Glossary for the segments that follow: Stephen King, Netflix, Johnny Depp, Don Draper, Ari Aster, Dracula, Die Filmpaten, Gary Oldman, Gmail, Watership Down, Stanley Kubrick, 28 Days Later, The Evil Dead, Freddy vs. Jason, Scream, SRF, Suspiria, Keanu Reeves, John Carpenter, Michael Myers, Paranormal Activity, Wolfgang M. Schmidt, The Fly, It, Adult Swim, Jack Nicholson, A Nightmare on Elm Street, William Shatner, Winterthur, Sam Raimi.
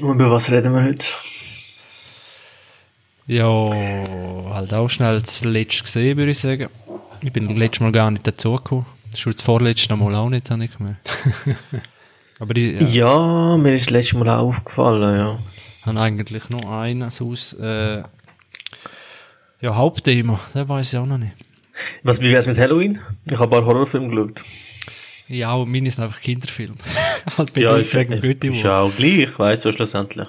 Und über was reden wir heute? Ja, halt auch schnell das letzte gesehen, würde ich sagen. Ich bin letztes Mal gar nicht dazugekommen. Schon das vorletzte Mal auch nicht, habe ich gemerkt. Aber ja, mir ist das letzte Mal auch aufgefallen, ja. Ich habe eigentlich noch einen sonst. Hauptthema, das weiß ich auch noch nicht. Wie wär's mit Halloween? Ich habe ein paar Horrorfilme geschaut. Ja, und meine ist einfach Kinderfilm. Ist auch gleich, weißt du, schlussendlich.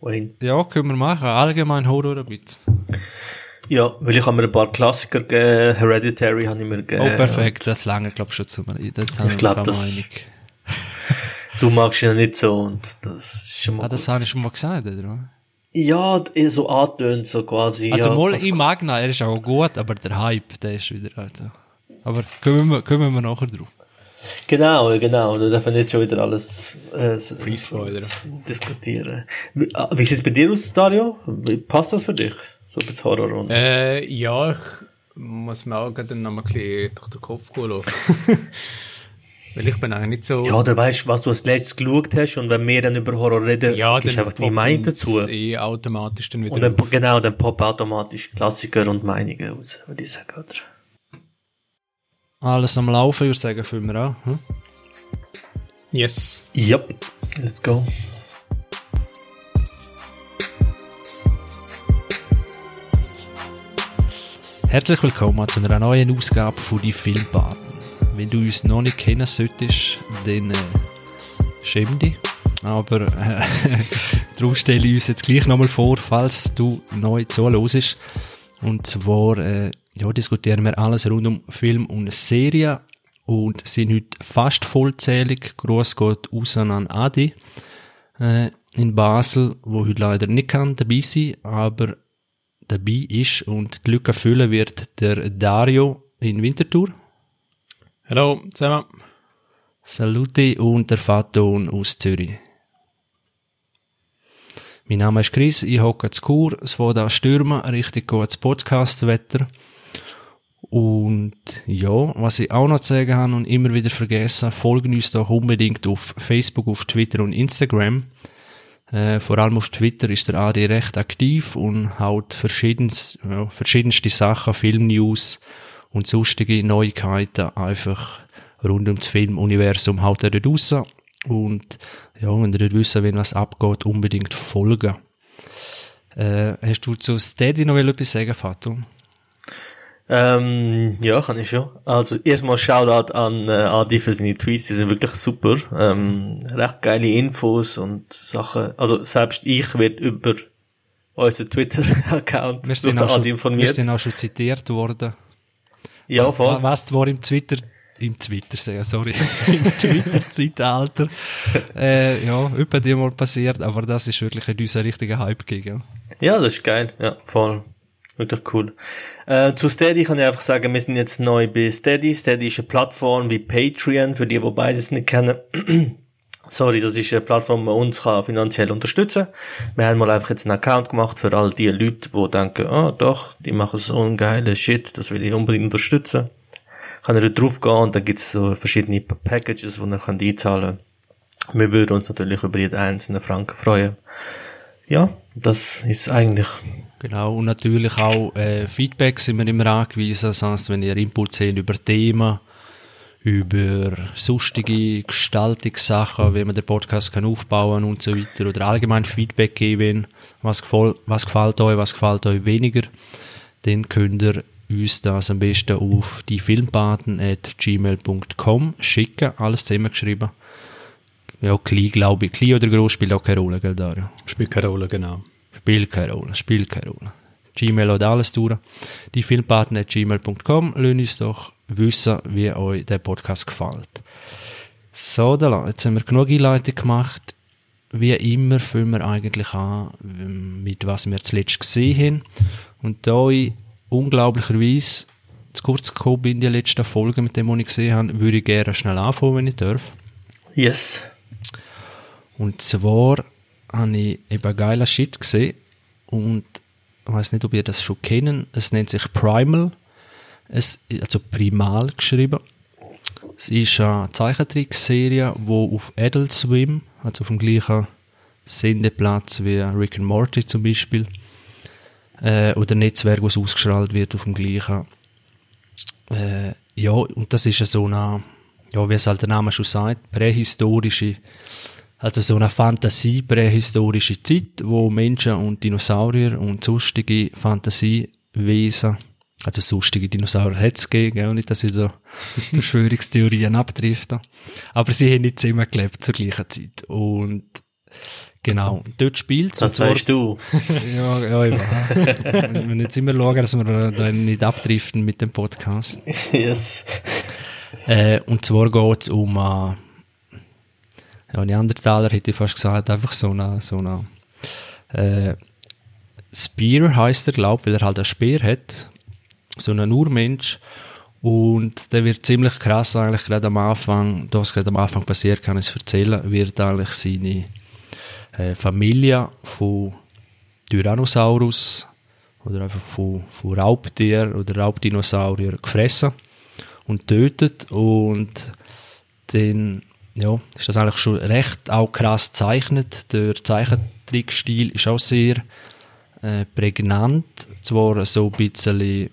Wohin? Ja, können wir machen. Allgemein Horror ein bisschen. Ja, weil ich habe mir ein paar Klassiker gegeben. Hereditary habe ich mir gegeben. Oh, perfekt. Das lange, glaube ich, schon zu mir. Ich glaube, das... Du magst ihn ja nicht so und das ist schon mal das habe ich schon mal gesagt, oder? Ja, so angetönt, so quasi. Also ja, mal, ich mag ihn, er ist auch gut, aber der Hype, der ist wieder... Also. Aber kommen wir nachher drauf. Genau, da dürfen wir nicht schon wieder alles diskutieren. Wie sieht es bei dir aus, Dario? Passt das für dich? So ein bisschen Horror und... Ja, ich muss mir auch gerade noch mal ein bisschen durch den Kopf gehen lassen. Weil ich bin eigentlich nicht so... Ja, oder weißt du, was du als letztes geschaut hast und wenn wir dann über Horror reden, ja, ist einfach die Meinung dazu. Ja, automatisch dann wieder... Und dann, genau, dann poppen automatisch Klassiker und Meinungen raus, würde ich sagen, oder? Alles am Laufen, würde ich sagen, fühlen wir auch. Hm? Yes. Yep. Let's go. Herzlich willkommen zu einer neuen Ausgabe von «Die Filmpaten». Wenn du uns noch nicht kennen solltest, dann schäm dich. Aber darum stelle ich uns jetzt gleich nochmal vor, falls du neu zuhörst. Und zwar... diskutieren wir alles rund um Film und Serie und sind heute fast vollzählig. Gruß geht raus an Adi in Basel, wo heute leider nicht kann dabei sein, aber dabei ist und die Lücke füllen wird der Dario in Winterthur. Hallo zusammen. Salute und der Faton aus Zürich. Mein Name ist Chris, ich hocke zu Chur, es war da stürmen, richtig gutes Podcast-Wetter. Und ja, was ich auch noch zu sagen habe und immer wieder vergessen, folgen uns doch unbedingt auf Facebook, auf Twitter und Instagram. Vor allem auf Twitter ist der Adi recht aktiv und haut verschiedenste Sachen, Filmnews und sonstige Neuigkeiten einfach rund um das Filmuniversum haut er dort raus. Und ja, wenn ihr dort wissen wollt, was abgeht, unbedingt folgen. Hast du zu Steady noch etwas sagen, Fatou? Ja, kann ich schon. Also, erstmal Shoutout an Adi für seine Tweets, die sind wirklich super. Recht geile Infos und Sachen. Also, selbst ich werde über unseren Twitter-Account durch den Adi informiert. Wir sind auch schon zitiert worden. Ja, voll. Was war im Twitter-Zeitalter. Ja, etwa die mal passiert, aber das ist wirklich in unserem richtigen Hype gegangen. Ja, das ist geil. Ja, voll. Wirklich cool. Zu Steady kann ich einfach sagen, wir sind jetzt neu bei Steady. Steady ist eine Plattform wie Patreon, für die beides nicht kennen. Sorry, das ist eine Plattform, die uns kann finanziell unterstützen kann. Wir haben mal einfach jetzt einen Account gemacht für all die Leute, die denken, die machen so einen geilen Shit, das will ich unbedingt unterstützen. Kann ihr dort drauf gehen und dann gibt es so verschiedene Packages, die ihr einzahlen könnt. Wir würden uns natürlich über jeden einzelnen Franken freuen. Ja, das ist eigentlich... Genau, und natürlich auch Feedback sind wir immer angewiesen. Das heißt, wenn ihr Input seht über Themen, über sonstige Gestaltungssachen, wie man den Podcast kann aufbauen und so weiter, oder allgemein Feedback geben, was gefällt euch, was gefällt euch weniger, dann könnt ihr uns das am besten auf die filmpaten@gmail.com schicken, alles zusammengeschrieben. Ja, klein, glaube ich. Klein oder gross spielt auch keine Rolle, gell, Dario? Spielt keine Rolle, genau. Spielt keine Rolle. Gmail hat alles durch. Die filmpaten@gmail.com. Lasst uns doch wissen, wie euch der Podcast gefällt. So, jetzt haben wir genug Einleitung gemacht. Wie immer fangen wir eigentlich an, mit was wir zuletzt gesehen haben. Und da ich unglaublicherweise zu kurz gekommen bin in den letzten Folgen, mit dem, was ich gesehen habe, würde ich gerne schnell anfangen, wenn ich darf. Yes. Und zwar habe ich eben geiler Shit gesehen und ich weiss nicht, ob ihr das schon kennt. Es nennt sich Primal, also Primal geschrieben. Es ist eine Zeichentrickserie, die auf Adult Swim, also auf dem gleichen Sendeplatz wie Rick and Morty zum Beispiel oder Netzwerk, was ausgestrahlt wird auf dem gleichen. Ja, und das ist so eine, ja, wie es halt der Name schon sagt, prähistorische, also so eine Fantasie, prähistorische Zeit, wo Menschen und Dinosaurier und sonstige Fantasiewesen, also sonstige Dinosaurier hat es gegeben, gell? Nicht, dass ich da Verschwörungstheorien abdrifte, aber sie haben nicht zusammengelebt zur gleichen Zeit und genau, dort spielt es. Das weißt du. Ja, ich weiß. Wir müssen jetzt immer schauen, dass wir da nicht abdriften mit dem Podcast. Yes. Und zwar geht es um Neandertaler, hätte ich fast gesagt, einfach so eine Spear heisst er, glaube ich, weil er halt einen Speer hat. So ein Urmensch. Und der wird ziemlich krass eigentlich gerade am Anfang, das gerade am Anfang passiert, kann ich es erzählen, wird eigentlich seine Familie von Tyrannosaurus oder einfach von Raubtieren oder Raubdinosaurier gefressen und tötet. Und dann ja, ist das eigentlich schon recht auch krass gezeichnet. Der Zeichentrickstil ist auch sehr prägnant. Zwar so ein bisschen,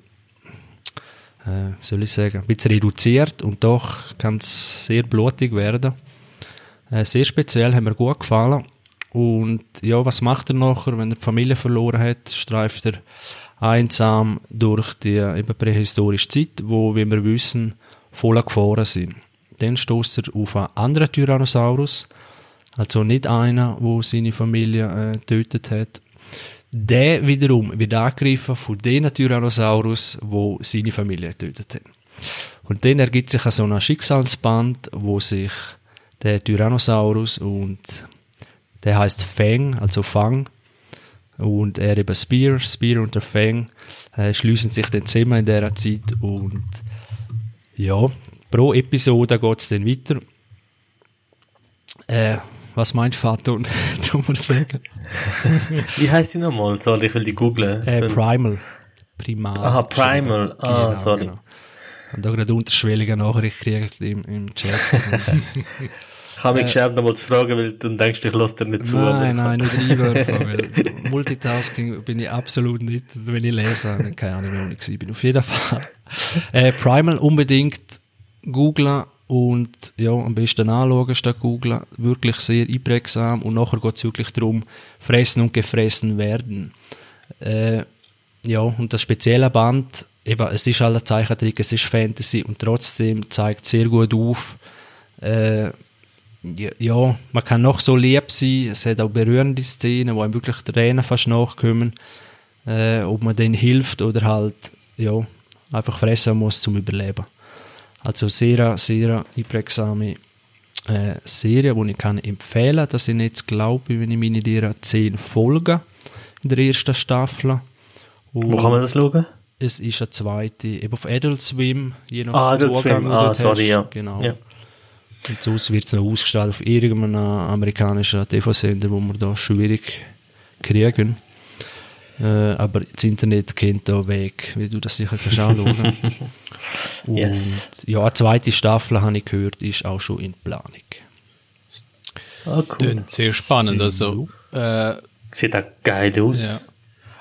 ein bisschen reduziert und doch kann es sehr blutig werden. Sehr speziell, hat mir gut gefallen. Und ja, was macht er nachher, wenn er die Familie verloren hat? Streift er einsam durch die eben prähistorische Zeit, wo, wie wir wissen, voller Gefahren sind. Dann stößt er auf einen anderen Tyrannosaurus, also nicht einer, der seine Familie getötet hat. Der wiederum wird angegriffen von den Tyrannosaurus, die seine Familie getötet haben. Und dann ergibt sich so ein Schicksalsband, wo sich der Tyrannosaurus und der heisst Fang, also Fang. Und er eben Spear und der Fang schliessen sich dann zusammen in dieser Zeit. Und ja, pro Episode geht es dann weiter. Was meint Vater und Dummer sagen? Wie heisst die nochmal? Sorry, ich will die googlen. Primal. Aha, Primal. Ah, genau, sorry. Genau. Und da gerade unterschwellige Nachricht gekriegt im Chat. Ich habe mich geschämt, nochmal zu fragen, weil du denkst, ich lasse dir nicht zu. Nein, nicht einwerfen, weil Multitasking bin ich absolut nicht. Wenn ich lese, dann keine Ahnung, wo ich war. Auf jeden Fall. Primal unbedingt googlen und ja, am besten anschauen statt googlen. Wirklich sehr einprägsam und nachher geht es wirklich darum, fressen und gefressen werden. Ja, und das spezielle Band, eben, es ist halt ein Zeichentrick, es ist Fantasy und trotzdem zeigt es sehr gut auf, ja, man kann noch so lieb sein, es hat auch berührende Szenen, wo einem wirklich Tränen fast nachkommen, ob man denen hilft oder halt, ja, einfach fressen muss zum Überleben. Also sehr, sehr einprägsame Serie, die ich kann empfehlen. Das sind jetzt, glaube ich, wenn ich meine Lehre 10 Folgen in der ersten Staffel. Und wo kann man das schauen? Es ist eine zweite, eben auf Adult Swim, je nach Adult Zugang, Swim. Sorry, ja. Genau. Ja. Und sonst wird es noch ausgestrahlt auf irgendeinem amerikanischen TV-Sender, wo wir da schwierig kriegen. Aber das Internet kennt da Weg, wie du das sicher anschauen. Und yes. Ja, eine zweite Staffel, habe ich gehört, ist auch schon in Planung. Ah, cool. Sehr spannend. Also, sieht auch geil aus. Ja.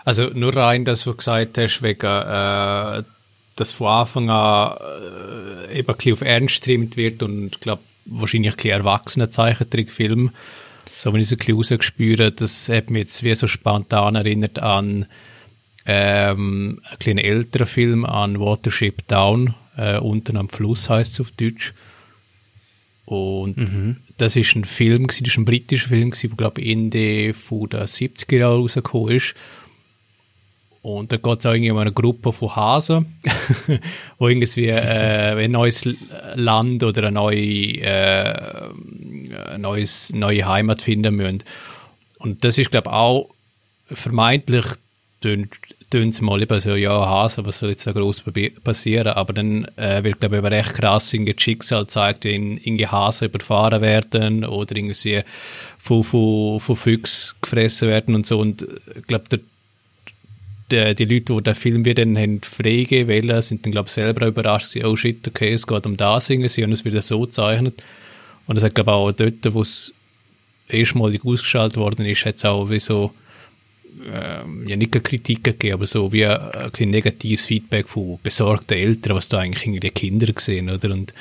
Also nur rein, dass du gesagt hast, wegen dass von Anfang an eben ein bisschen auf Ernst gestreamt wird und ich glaube, wahrscheinlich ein bisschen erwachsener Zeichentrickfilm. So, wenn ich so ein bisschen rausgespüre, das hat mich jetzt wie so spontan erinnert an einen kleinen älteren Film, an Watership Down, unten am Fluss heisst es auf Deutsch. Und das ist ein Film, das ist ein britischer Film, der, glaube ich, Ende von den 70er Jahren rausgekommen ist. Und da geht es auch irgendwie um eine Gruppe von Hasen, wo irgendwie ein neues Land oder eine neue Heimat finden müssen. Und das ist, glaube ich, auch vermeintlich, tönt es mal eben so, ja, Hasen, was soll jetzt da gross passieren? Aber dann wird, glaube ich, recht krass in das Schicksal gezeigt, wenn irgendwie Hasen überfahren werden oder irgendwie von Füchsen gefressen werden und so. Und ich glaube, die Leute, die den Film wir dann haben freigegeben wollen, sind dann, glaube ich, selber überrascht gewesen, oh shit, okay, es geht um das, und es wird so gezeichnet. Und das hat, glaube ich, auch dort, wo es erstmalig ausgestrahlt worden ist, hat es auch wie so, ja nicht Kritik gegeben, aber so wie ein negatives Feedback von besorgten Eltern, was da eigentlich irgendwie die Kinder sehen, oder? Und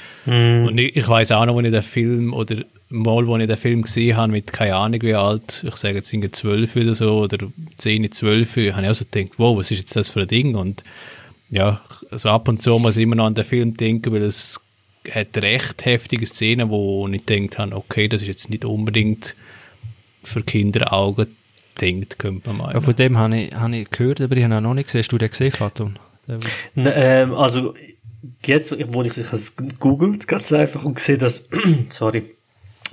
ich weiss auch noch, wo ich den Film, oder mal, wo ich den Film gesehen habe, mit keine Ahnung wie alt, ich sage jetzt irgendwie 12 oder so, oder 10, 12, habe ich auch so gedacht, wow, was ist jetzt das für ein Ding? Und ja, also ab und zu muss ich immer noch an den Film denken, weil es hat recht heftige Szenen, wo ich gedacht habe, okay, das ist jetzt nicht unbedingt für Kinderaugen denkt, könnte man meinen. Ja, von dem habe ich gehört, aber ich habe ihn noch nicht gesehen. Hast du den gesehen, Faton? Also, jetzt, wo ich es gegoogelt, ganz einfach, und gesehen, dass, sorry,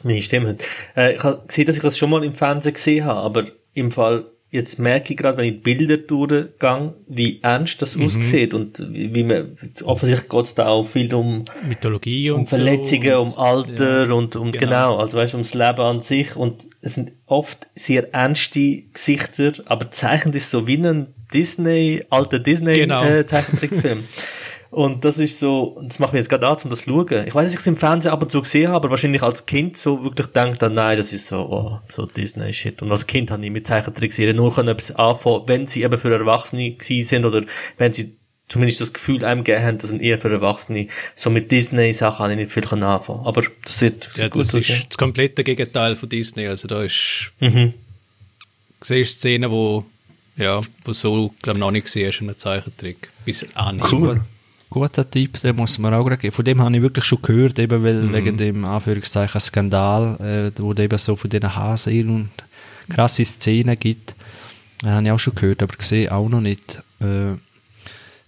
meine Stimme hat, ich habe gesehen, dass ich das schon mal im Fernsehen gesehen habe, aber im Fall, jetzt merke ich gerade, wenn ich die Bilder durchgehe, wie ernst das aussieht und wie man, offensichtlich geht es da auch viel um Mythologie und Verletzungen, so, um Alter, ja, und genau, also weißt, ums Leben an sich, und es sind oft sehr ernste Gesichter, aber zeichnet ist so wie ein alter Disney Zeichentrickfilm. Und das ist so, das macht mich jetzt gerade an, um das zu schauen. Ich weiß, dass ich es im Fernsehen ab und zu gesehen habe, aber wahrscheinlich als Kind so wirklich denkt, nein, das ist so, oh, so Disney-Shit. Und als Kind habe ich mit Zeichentrickserien nur etwas anfangen, wenn sie eben für Erwachsene gewesen sind, oder wenn sie zumindest das Gefühl einem gegeben haben, das sind eher für Erwachsene. So mit Disney-Sachen habe ich nicht viel anfangen. Aber das wird ja, gut. Das ist das komplette Gegenteil von Disney. Also da ist, siehst Szenen, wo, ja, wo so, glaube ich, noch nicht gesehen hast in einem Zeichentrick. Bis an. Cool. Guter Tipp, den muss man auch geben. Von dem habe ich wirklich schon gehört, eben weil wegen dem Anführungszeichen Skandal, wo es eben so von diesen Hasen und krasse Szenen gibt, habe ich auch schon gehört, aber gesehen auch noch nicht.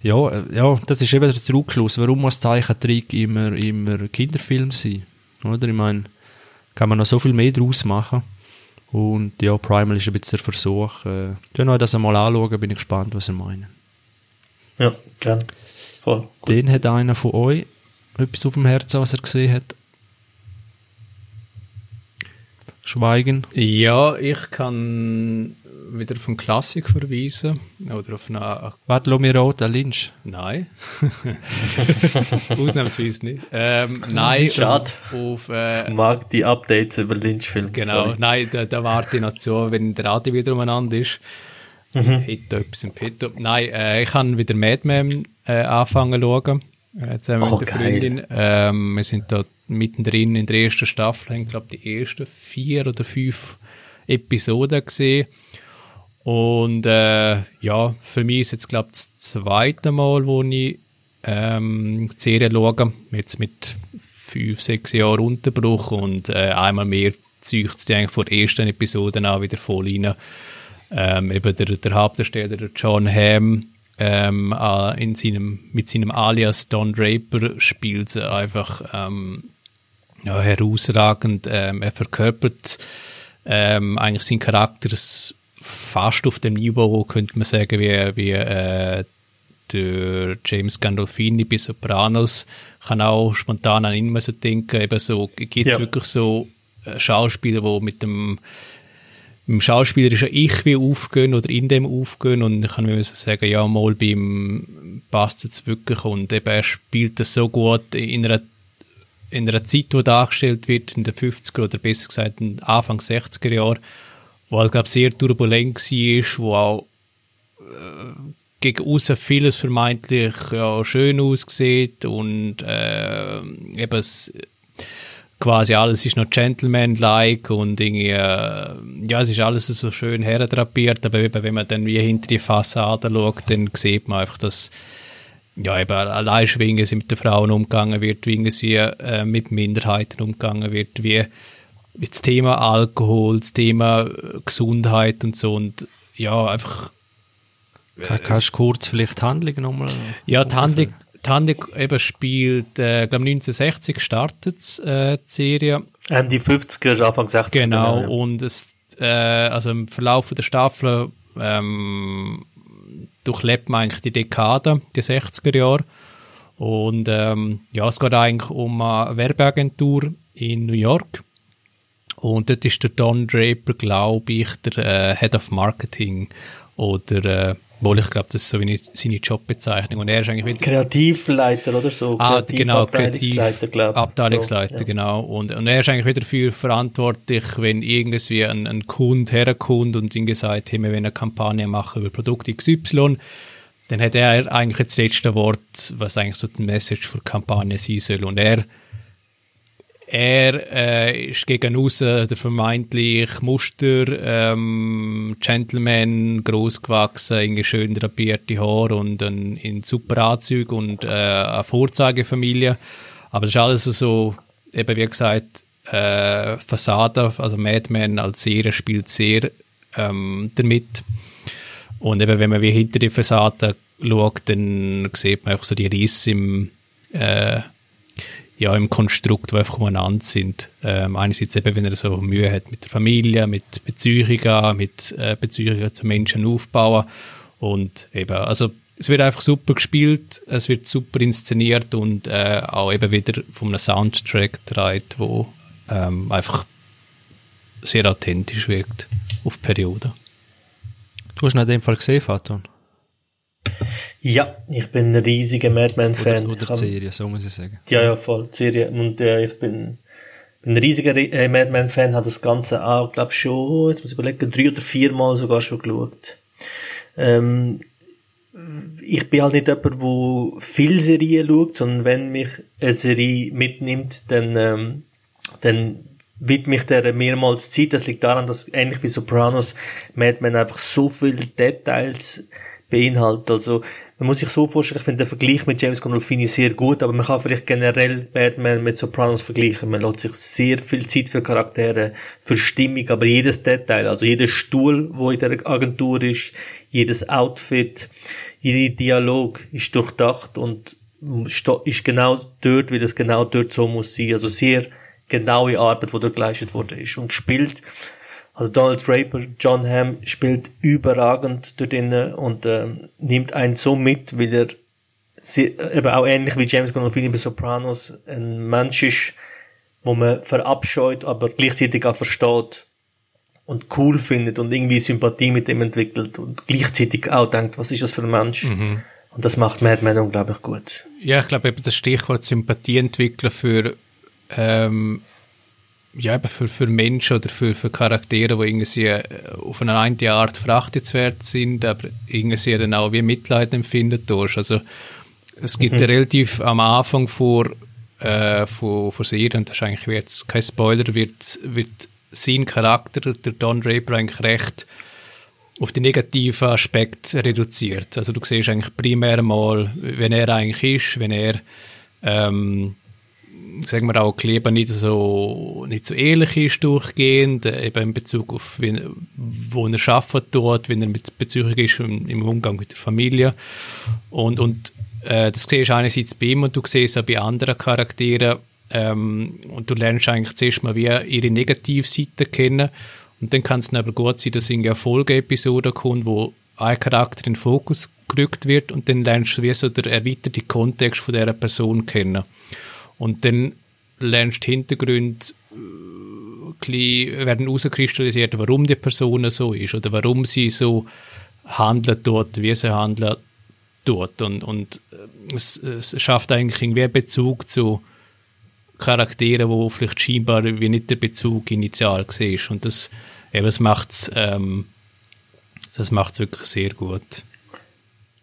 Ja, das ist eben der Trugschluss. Warum muss Zeichentrick immer Kinderfilm sein? Oder? Ich meine, kann man noch so viel mehr draus machen. Und ja, Primal ist ein bisschen der Versuch. Können wir das einmal anschauen, bin ich gespannt, was ihr meint. Ja, gerne. Voll, den hat einer von euch etwas auf dem Herzen, was er gesehen hat? Schweigen. Ja, ich kann wieder auf einen Klassik verweisen. Oder auf eine... Warte, lass mich raten, Lynch. Nein. Ausnahmsweise nicht. Nein. Schade. Ich mag die Updates über Lynch-Filme. Genau. Sorry. Nein, da warte ich noch zu, wenn der Radio wieder umeinander ist. Hätte etwas im Petto. Nein, ich habe wieder Mad Men anfangen zu schauen, zusammen mit der Freundin. Wir sind da mittendrin in der ersten Staffel, haben, glaube ich, die ersten 4 oder 5 Episoden gesehen. Und ja, für mich ist jetzt, glaube ich, das zweite Mal, wo ich die Serie schaue, jetzt mit 5, 6 Jahren Unterbruch, und einmal mehr zieht es die eigentlich vor der ersten Episode auch wieder voll rein. Eben der Hauptdarsteller, der John Hamm, mit seinem Alias Don Draper spielt es einfach ja, herausragend. Er verkörpert eigentlich seinen Charakter fast auf dem Niveau, könnte man sagen, wie der James Gandolfini bei Sopranos. Ich kann auch spontan an ihn so denken. Eben so, gibt es wirklich so Schauspieler, die mit dem schauspielerischen Ich wie aufgehen oder in dem aufgehen, und ich kann mir sagen, ja, mal beim passt es wirklich, und eben er spielt das so gut in einer Zeit, die dargestellt wird, in den 50er oder besser gesagt in Anfang 60er Jahren, wo halt, glaube ich, sehr turbulent war, wo auch gegen aussen vieles vermeintlich ja, schön aussieht und eben es quasi alles ist noch Gentleman-like und irgendwie, ja, es ist alles so schön herdrapiert, aber eben, wenn man dann wie hinter die Fassade schaut, dann sieht man einfach, dass, ja, eben allein wie sie mit den Frauen umgegangen wird, wie sie mit Minderheiten umgegangen wird, wie das Thema Alkohol, das Thema Gesundheit und so, und ja, einfach... Kannst du kurz vielleicht die Handlung nochmal... Ja, die Handlung... Die Handlung eben spielt, glaube 1960 startet die Serie. Die 50er, Anfang 60er. Genau, ja. Und es, also im Verlauf der Staffel durchlebt man eigentlich die Dekade, die 60er Jahre. Und ja, es geht eigentlich um eine Werbeagentur in New York. Und dort ist der Don Draper, glaube ich, der Head of Marketing oder Obwohl, ich glaube, das ist so wie seine Jobbezeichnung. Und er ist eigentlich wieder Kreativleiter oder so. Abteilungsleiter, so, genau. Und er ist eigentlich wieder dafür verantwortlich, wenn irgendwie ein Kunde herkommt und ihm gesagt, hey, wir wollen eine Kampagne machen über Produkt XY, dann hat er eigentlich das letzte Wort, was eigentlich so die Message für die Kampagne sein soll. Und er ist gegen aussen der vermeintliche Muster, Gentleman, grossgewachsen, irgendwie schön drapierte Haare und in super Anzüge und eine Vorzeigefamilie. Aber das ist alles so, eben wie gesagt, Fassade, also Mad Men als Serie spielt sehr damit. Und eben, wenn man wie hinter die Fassade schaut, dann sieht man einfach so die Risse im Konstrukt, die einfach umeinander sind. Einerseits eben, wenn er so Mühe hat mit der Familie, mit Beziehungen, zu Menschen aufbauen. Und eben, also es wird einfach super gespielt, es wird super inszeniert und auch eben wieder von einem Soundtrack dreht, wo einfach sehr authentisch wirkt auf die Periode. Du hast ihn in dem Fall gesehen, Faton? Ja, ich bin ein riesiger Mad Men-Fan. Oder die Serie, so muss ich sagen. Ja, voll, die Serie. Und ich bin ein riesiger Mad Men-Fan, habe das Ganze auch, glaube ich, schon, jetzt muss ich überlegen, 3 oder 4 Mal sogar schon geschaut. Ich bin halt nicht jemand, der viele Serien schaut, sondern wenn mich eine Serie mitnimmt, dann widme mich der mehrmals Zeit. Das liegt daran, dass ähnlich wie Sopranos Mad Men einfach so viele Details beinhaltet. Also man muss sich so vorstellen, ich finde den Vergleich mit James Gandolfini sehr gut, aber man kann vielleicht generell Mad Men mit Sopranos vergleichen. Man lässt sich sehr viel Zeit für Charaktere, für Stimmung, aber jedes Detail, also jeder Stuhl, wo in der Agentur ist, jedes Outfit, jeder Dialog ist durchdacht und ist genau dort, wie das genau dort so muss sein. Also sehr genaue Arbeit, die dort geleistet wurde, ist und gespielt. Also Donald Draper, John Hamm spielt überragend dort drinnen und nimmt einen so mit, weil er eben auch ähnlich wie James Gandolfini bei Sopranos ein Mensch ist, wo man verabscheut, aber gleichzeitig auch versteht und cool findet und irgendwie Sympathie mit ihm entwickelt und gleichzeitig auch denkt, was ist das für ein Mensch? Mhm. Und das macht Mad Men unglaublich gut. Ja, ich glaube eben das Stichwort Sympathie entwickeln für Menschen oder für Charaktere, die irgendwie auf eine andere Art verachtenswert sind, aber irgendwie dann auch wie Mitleid empfinden durch. Also es gibt relativ am Anfang von Serien, und das ist eigentlich jetzt kein Spoiler, wird sein Charakter, der Don Draper, eigentlich recht auf die negativen Aspekte reduziert. Also du siehst eigentlich primär mal, wenn er eigentlich ist, wenn er sagen wir auch, Kleber nicht so ehrlich ist durchgehend, eben in Bezug auf, wo er arbeitet dort, wenn er mit Bezüglich ist im Umgang mit der Familie. Und das siehst du einerseits bei ihm und du siehst auch bei anderen Charakteren. Und du lernst eigentlich zuerst mal wie ihre Negativseiten kennen. Und dann kann es dann aber gut sein, dass in der Folgeepisode kommt, wo ein Charakter in den Fokus gerückt wird und dann lernst du wie so den erweiterten Kontext von dieser Person kennen. Und dann lernst du Hintergründe, werden herauskristallisiert, warum die Person so ist oder warum sie so handelt dort, wie sie handelt dort. Und es schafft eigentlich irgendwie einen Bezug zu Charakteren, wo vielleicht scheinbar wie nicht der Bezug initial war. Und das macht's wirklich sehr gut.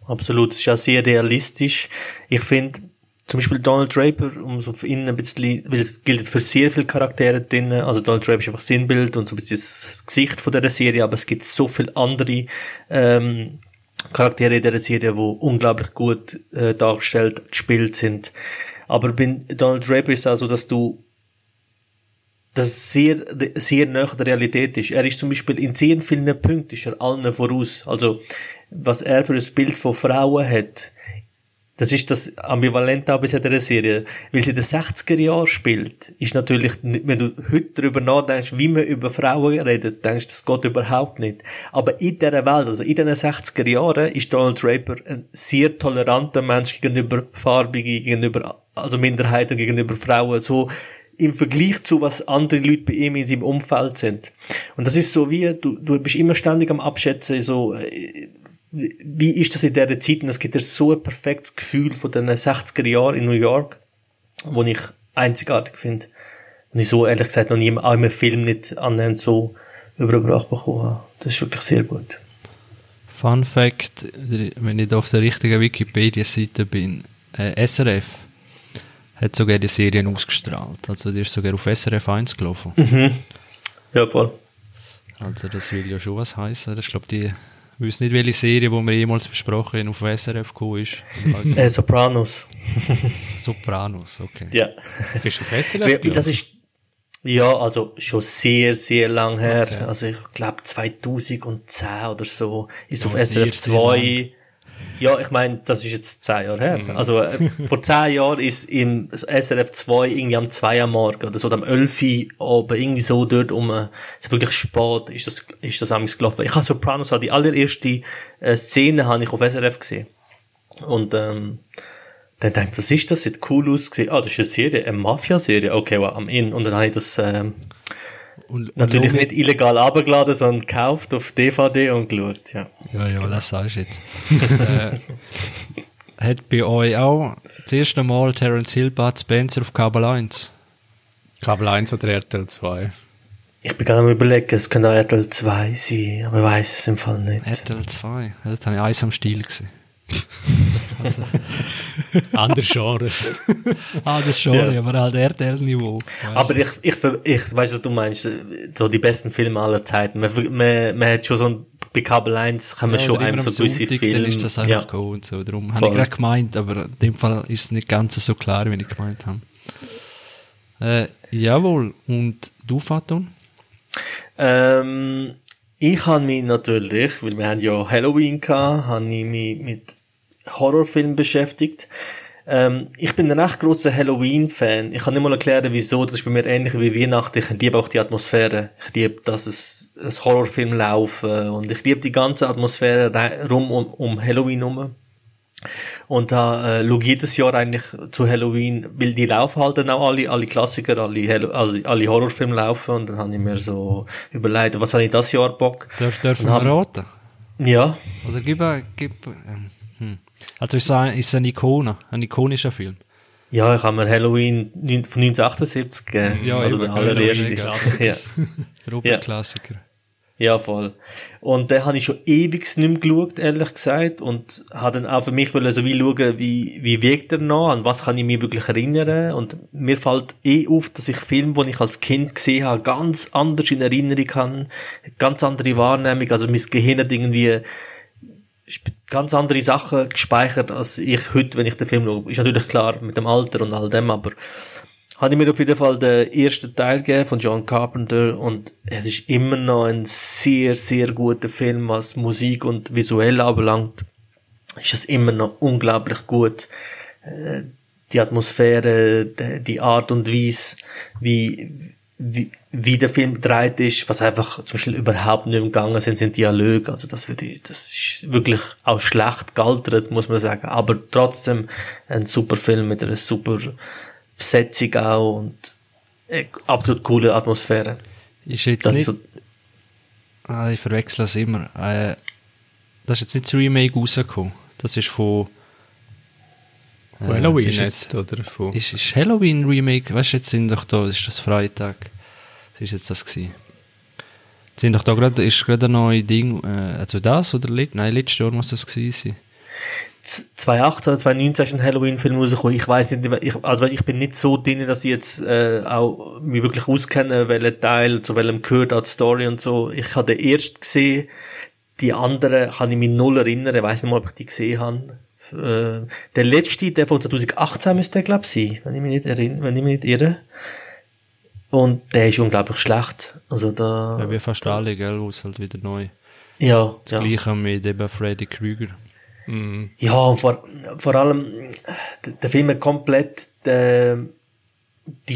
Absolut, es ist ja sehr realistisch. Ich finde, zum Beispiel Donald Draper, um so für ihn ein bisschen, weil es gilt für sehr viele Charaktere drinnen, also Donald Draper ist einfach Sinnbild und so ein bisschen das Gesicht von dieser Serie, aber es gibt so viele andere Charaktere in dieser Serie, die unglaublich gut dargestellt, gespielt sind. Aber bei Donald Draper ist es auch so, dass es sehr, sehr nahe der Realität ist. Er ist zum Beispiel in sehr vielen Punkten ist er allen voraus. Also, was er für ein Bild von Frauen hat, das ist das Ambivalente bei dieser Serie. Weil sie in den 60er Jahren spielt, ist natürlich, wenn du heute darüber nachdenkst, wie man über Frauen redet, denkst du, das geht überhaupt nicht. Aber in dieser Welt, also in diesen 60er Jahren, ist Donald Draper ein sehr toleranter Mensch gegenüber Farbigen, gegenüber, also Minderheiten, gegenüber Frauen, so im Vergleich zu, was andere Leute bei ihm in seinem Umfeld sind. Und das ist so wie, du bist immer ständig am Abschätzen, so, wie ist das in dieser Zeit? Und es gibt ja so ein perfektes Gefühl von den 60er Jahren in New York, das ich einzigartig finde. Und ich so, ehrlich gesagt, noch nie in einem Film nicht annähernd so überbracht bekommen habe. Das ist wirklich sehr gut. Fun Fact, wenn ich da auf der richtigen Wikipedia-Seite bin, SRF hat sogar die Serien ausgestrahlt. Also die ist sogar auf SRF 1 gelaufen. Mhm. Ja, voll. Also das will ja schon was heissen. Ich glaube, die weiß nicht, welche Serie, die wir jemals besprochen haben, auf SRF gekommen ist. Sopranos. Sopranos, okay. Ja. Bist du auf SRF gelaufen? Ja, also schon sehr, sehr lang her. Okay. Also ich glaube 2010 oder so ist auf SRF 2. Ja, ich meine, das ist jetzt 10 Jahre her. Also vor 10 Jahren ist im SRF 2 irgendwie am 2 am Morgen oder so, am 11 Abend, irgendwie so dort um, ist wirklich spät, ist das am gelaufen. Ich habe Sopranos, die allererste Szene habe ich auf SRF gesehen. Und dann denkt, was ist das? Sieht cool aus. Ah, das ist eine Serie, eine Mafia-Serie. Okay, wow, am Inn. Und dann habe ich das und natürlich Logi nicht illegal runtergeladen, sondern gekauft auf DVD und geschaut. Ja, ja, ja, das sagst du jetzt. Hat bei euch auch das erste Mal Terence Hill, Bud Spencer auf Kabel 1? Kabel 1 oder RTL 2? Ich bin gerade am überlegen, es könnte auch RTL 2 sein, aber ich weiss es im Fall nicht. RTL 2? Das habe ich eins am Stil gesehen. Also, anders Genre. Anders Genre, ja. Aber halt RTL-Niveau. Aber ich weiss, was du meinst, so die besten Filme aller Zeiten. Man hat schon so ein, bei Kabel 1 kann man ja, schon einem so gewisse Filme. Dann ist das einfach ja. Cool und so. Darum habe ich gerade gemeint, aber in dem Fall ist es nicht ganz so klar, wie ich gemeint habe. Jawohl, und du, Faton? Ich habe mich natürlich, weil wir haben ja Halloween gehabt, habe ich mich mit Horrorfilmen beschäftigt. Ich bin ein recht grosser Halloween-Fan. Ich kann nicht mal erklären, wieso. Das ist bei mir ähnlich wie Weihnachten. Ich liebe auch die Atmosphäre. Ich liebe, dass es ein Horrorfilm laufen und ich liebe die ganze Atmosphäre um Halloween herum. Und da schaue ich jedes Jahr eigentlich zu Halloween, weil die laufen halt dann auch alle Klassiker, alle Horrorfilme laufen und dann habe ich mir so überlegt, was habe ich das Jahr Bock? Dürfen wir raten? Ja. Also Also ist eine Ikone, ein ikonischer Film. Ja, ich habe mir Halloween von 1978 gegeben. Ja, also der allererste. Ja. Europa-Klassiker. Ja, voll. Und den habe ich schon ewig nicht mehr geschaut, ehrlich gesagt. Und habe dann auch für mich so wie schauen, wie wirkt er noch, an was kann ich mich wirklich erinnern. Und mir fällt auf, dass ich Filme, die ich als Kind gesehen habe, ganz anders in Erinnerung habe, ganz andere Wahrnehmung. Also mein Gehirn hat irgendwie ganz andere Sachen gespeichert, als ich heute, wenn ich den Film schaue. Ist natürlich klar, mit dem Alter und all dem, aber habe ich mir auf jeden Fall den ersten Teil gegeben von John Carpenter und es ist immer noch ein sehr, sehr guter Film, was Musik und visuell anbelangt. Ist es immer noch unglaublich gut. Die Atmosphäre, die Art und Weise, wie der Film gedreht ist, was einfach zum Beispiel überhaupt nicht umgegangen sind Dialoge. Also das ist wirklich auch schlecht gealtert, muss man sagen. Aber trotzdem ein super Film mit einer super Besetzung auch und absolut coole Atmosphäre. Ist jetzt das nicht... So ich verwechsel es immer. Das ist jetzt nicht das Remake rausgekommen. Das ist von Halloween jetzt, oder? Ist Halloween Remake? Weißt du, jetzt sind doch da, ist das Freitag. Was ist jetzt das gewesen? Jetzt sind doch da gerade, ist gerade ein neues Ding, also das oder letztes Jahr muss das gewesen sein. 2018 oder 2019 ist ein Halloween-Film rausgekommen. Ich weiss nicht, ich bin nicht so drin, dass ich jetzt auch mich wirklich auskenne, welcher Teil zu welchem gehört, auch die Story und so. Ich habe den ersten gesehen, die anderen kann ich mich null erinnern. Ich weiss nicht mal, ob ich die gesehen habe. Der letzte, der von 2018 müsste der, glaube ich, sein, wenn ich mich nicht irre. Und der ist unglaublich schlecht. Also da... Ja, wie fast alle, gell, wo es halt wieder neu. Ja, das Gleiche mit eben Freddy Krueger. Mm. Ja, und vor allem der Film hat komplett die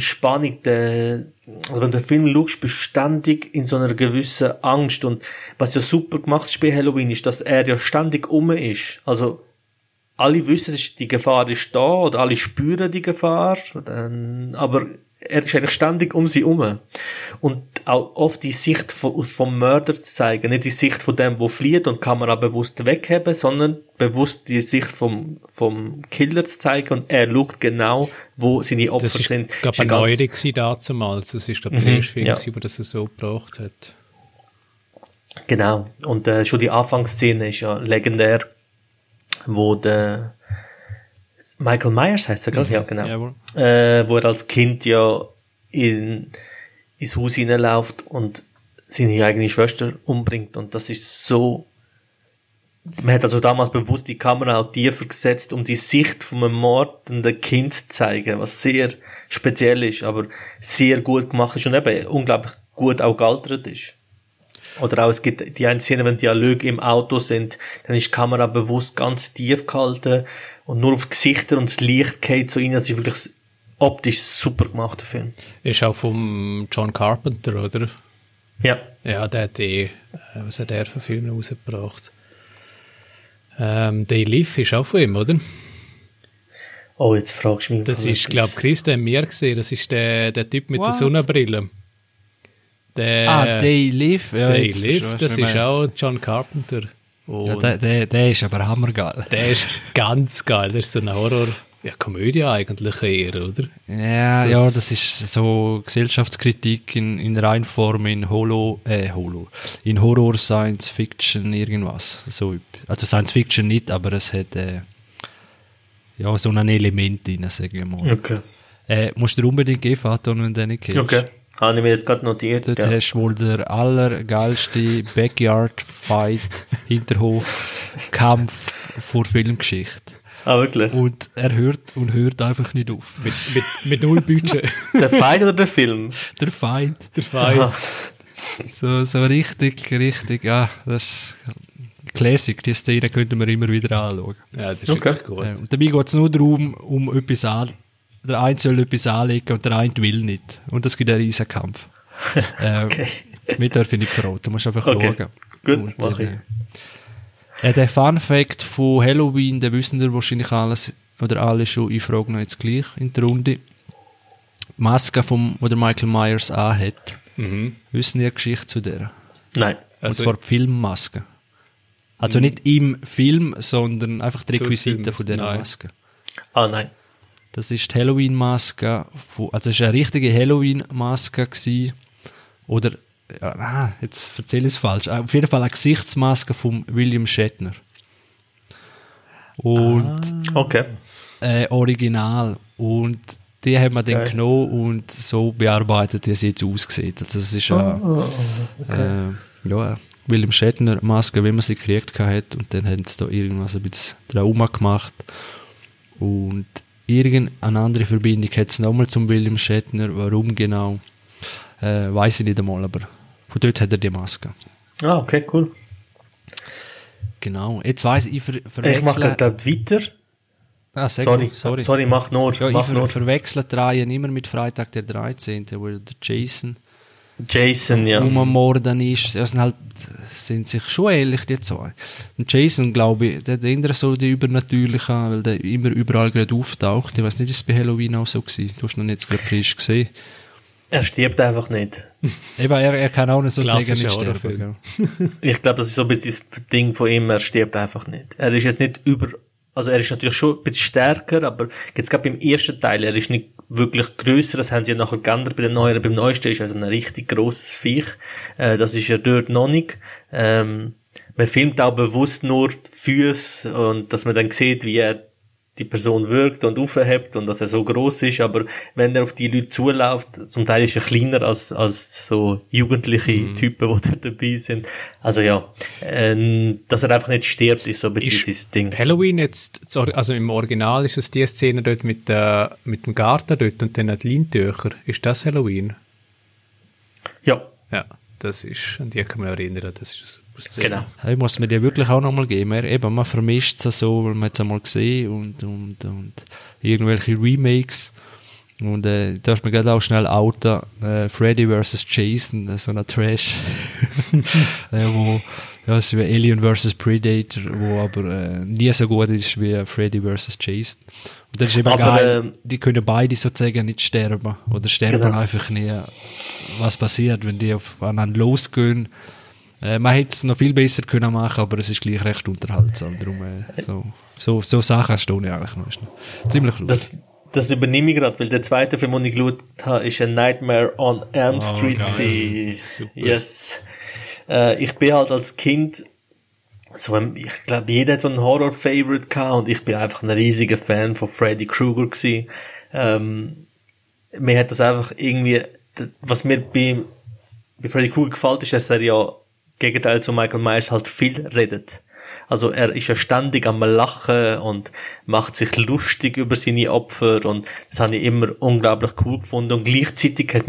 Spannung, also wenn du den Film schaust, beständig in so einer gewissen Angst. Und was ja super gemacht ist bei Halloween, ist, dass er ja ständig um ist. Also alle wissen, die Gefahr ist da, oder alle spüren die Gefahr, aber er ist eigentlich ständig um sie herum. Und auch oft die Sicht vom Mörder zu zeigen, nicht die Sicht von dem, der flieht und die Kamera bewusst wegheben, sondern bewusst die Sicht vom Killer zu zeigen und er schaut genau, wo seine Opfer sind. Das war glaube ich eine Neuerung damals. Das ist der erste Film, wo das so gebracht hat. Genau. Und schon die Anfangsszene ist ja legendär, wo der Michael Myers heisst er, gell? Ja, genau. Wo er als Kind ja ins Haus hineinläuft und seine eigene Schwester umbringt. Und das ist so... Man hat also damals bewusst die Kamera auch tiefer gesetzt, um die Sicht von einem mordenden Kind zu zeigen, was sehr speziell ist, aber sehr gut gemacht ist und eben unglaublich gut auch gealtert ist. Oder auch, es gibt die eine Szene, wenn Dialoge im Auto sind, dann ist die Kamera bewusst ganz tief gehalten und nur auf Gesichter und das Licht geht so rein, das ist wirklich optisch super gemachter Film. Ist auch vom John Carpenter, oder? Ja. Ja, der hat was hat er für Filme rausgebracht? «They Live» ist auch von ihm, oder? Oh, jetzt fragst du mich. Das ist, glaube ich, Chris, den wir gesehen. Das ist der Typ mit der Sonnenbrille. «They Live». Ja, «They Live», das ist auch John Carpenter. Ja, der ist aber hammergeil. Der ist ganz geil. Das ist so eine Horror... Ja, Komödie eigentlich eher, oder? Ja, so, ja, das ist so Gesellschaftskritik in Reinform, in Horror, Science Fiction, irgendwas. So, also Science Fiction nicht, aber es hat so ein Element drin, sage ich mal. Okay. Musst du dir unbedingt geben, Faton, wenn du den nicht kennst. Okay, habe ich mir jetzt gerade notiert. Dort hast du wohl der allergeilste Backyard-Fight, Hinterhof-Kampf vor Filmgeschichte. Ah, wirklich? Und er hört einfach nicht auf. Mit null Budget. Der Feind oder der Film? Der Feind. Der Feind. So richtig, ja, das ist Classic. Die Szene könnten wir immer wieder anschauen. Ja, das ist wirklich gut. Und dabei geht es nur darum, um etwas an. Der eine soll etwas anlegen und der eine will nicht. Und das gibt einen riesen Kampf. Okay. Mit darf ich nicht verraten. Du musst einfach schauen. Gut, mach ich. Der Fun-Fact von Halloween, den wissen wir wahrscheinlich alles, oder alle schon, ich frage noch jetzt gleich in der Runde. Die Maske, die der Michael Myers anhat, wissen ihr Geschichte zu der? Nein. Also und zwar die Filmmaske. Also nicht im Film, sondern einfach die Requisiten von dieser Maske. Ah, nein. Das ist die Halloween-Maske, also es war eine richtige Halloween-Maske, oder... Ja, jetzt erzähle ich es falsch. Auf jeden Fall eine Gesichtsmaske von William Shatner. Und original. Und die haben wir dann genommen und so bearbeitet, wie sie jetzt aussieht. Also das ist William Shatner Maske, wenn man sie gekriegt hat. Und dann haben sie da irgendwas ein bisschen Trauma gemacht. Und irgendeine andere Verbindung hat es nochmal zum William Shatner. Warum genau? Weiß ich nicht einmal, aber von dort hat er die Maske. Ah, okay, cool. Genau, jetzt weiss ich verwechseln... Ich mache gerade weiter. Ah, sorry, mach nur. Ja, ich verwechsel die Reihen immer mit Freitag der 13., wo der Jason ummorden ist. Ja, sind sich schon ähnlich, die zwei. Und Jason, glaube ich, der ändert so die Übernatürlichen, weil der immer überall gerade auftaucht. Ich weiß nicht, ist es bei Halloween auch so gewesen? Du hast ihn jetzt gerade frisch gesehen. Er stirbt einfach nicht. Eben, er kann auch nicht so zeigen, nicht sterben. Ich glaube, das ist so ein bisschen das Ding von ihm, er stirbt einfach nicht. Er ist jetzt nicht also er ist natürlich schon ein bisschen stärker, aber jetzt gerade beim ersten Teil, er ist nicht wirklich grösser, das haben sie ja nachher geändert, beim neuesten ist er also ein richtig grosses Viech, das ist ja dort noch nicht. Man filmt auch bewusst nur die Füße und dass man dann sieht, wie er die Person wirkt und aufhebt und dass er so gross ist, aber wenn er auf die Leute zuläuft, zum Teil ist er kleiner als so jugendliche Typen, die da dabei sind. Also ja, dass er einfach nicht stirbt, ist so ein bisschen sein Ding. Halloween jetzt, also im Original ist es die Szene dort mit dem Garten dort und dann die Leintücher. Ist das Halloween? Ja. Ja, das ist, an die kann man erinnern, das ist so. Genau. Ich muss mir die wirklich auch nochmal geben. Eben, man vermisst es so, weil man hat es einmal gesehen und irgendwelche Remakes. Und darf man gerade auch schnell outen, Freddy vs. Jason, so ein Trash, wo Ja, es ist wie Alien vs. Predator, wo aber nie so gut ist wie Freddy vs. Jason. Und das ist eben aber, geil, die können beide sozusagen nicht sterben. Oder sterben einfach nie. Was passiert, wenn die aufeinander losgehen? Man hätte es noch viel besser können machen, aber es ist gleich recht unterhaltsam. Darum, so Sachen stehen ich eigentlich noch. Ist noch ziemlich lustig. Das übernehme ich gerade, weil der zweite Film, den ich geschaut habe, ist ein Nightmare on Elm Street. Super. Yes. Ich bin halt als Kind, ich glaube, jeder hat so einen Horror-Favorite gehabt und ich bin einfach ein riesiger Fan von Freddy Krueger gewesen. Mir hat das einfach irgendwie, was mir bei Freddy Krueger gefällt, ist, dass er ja, Gegenteil zu Michael Myers, halt viel redet. Also er ist ja ständig am Lachen und macht sich lustig über seine Opfer und das habe ich immer unglaublich cool gefunden und gleichzeitig hat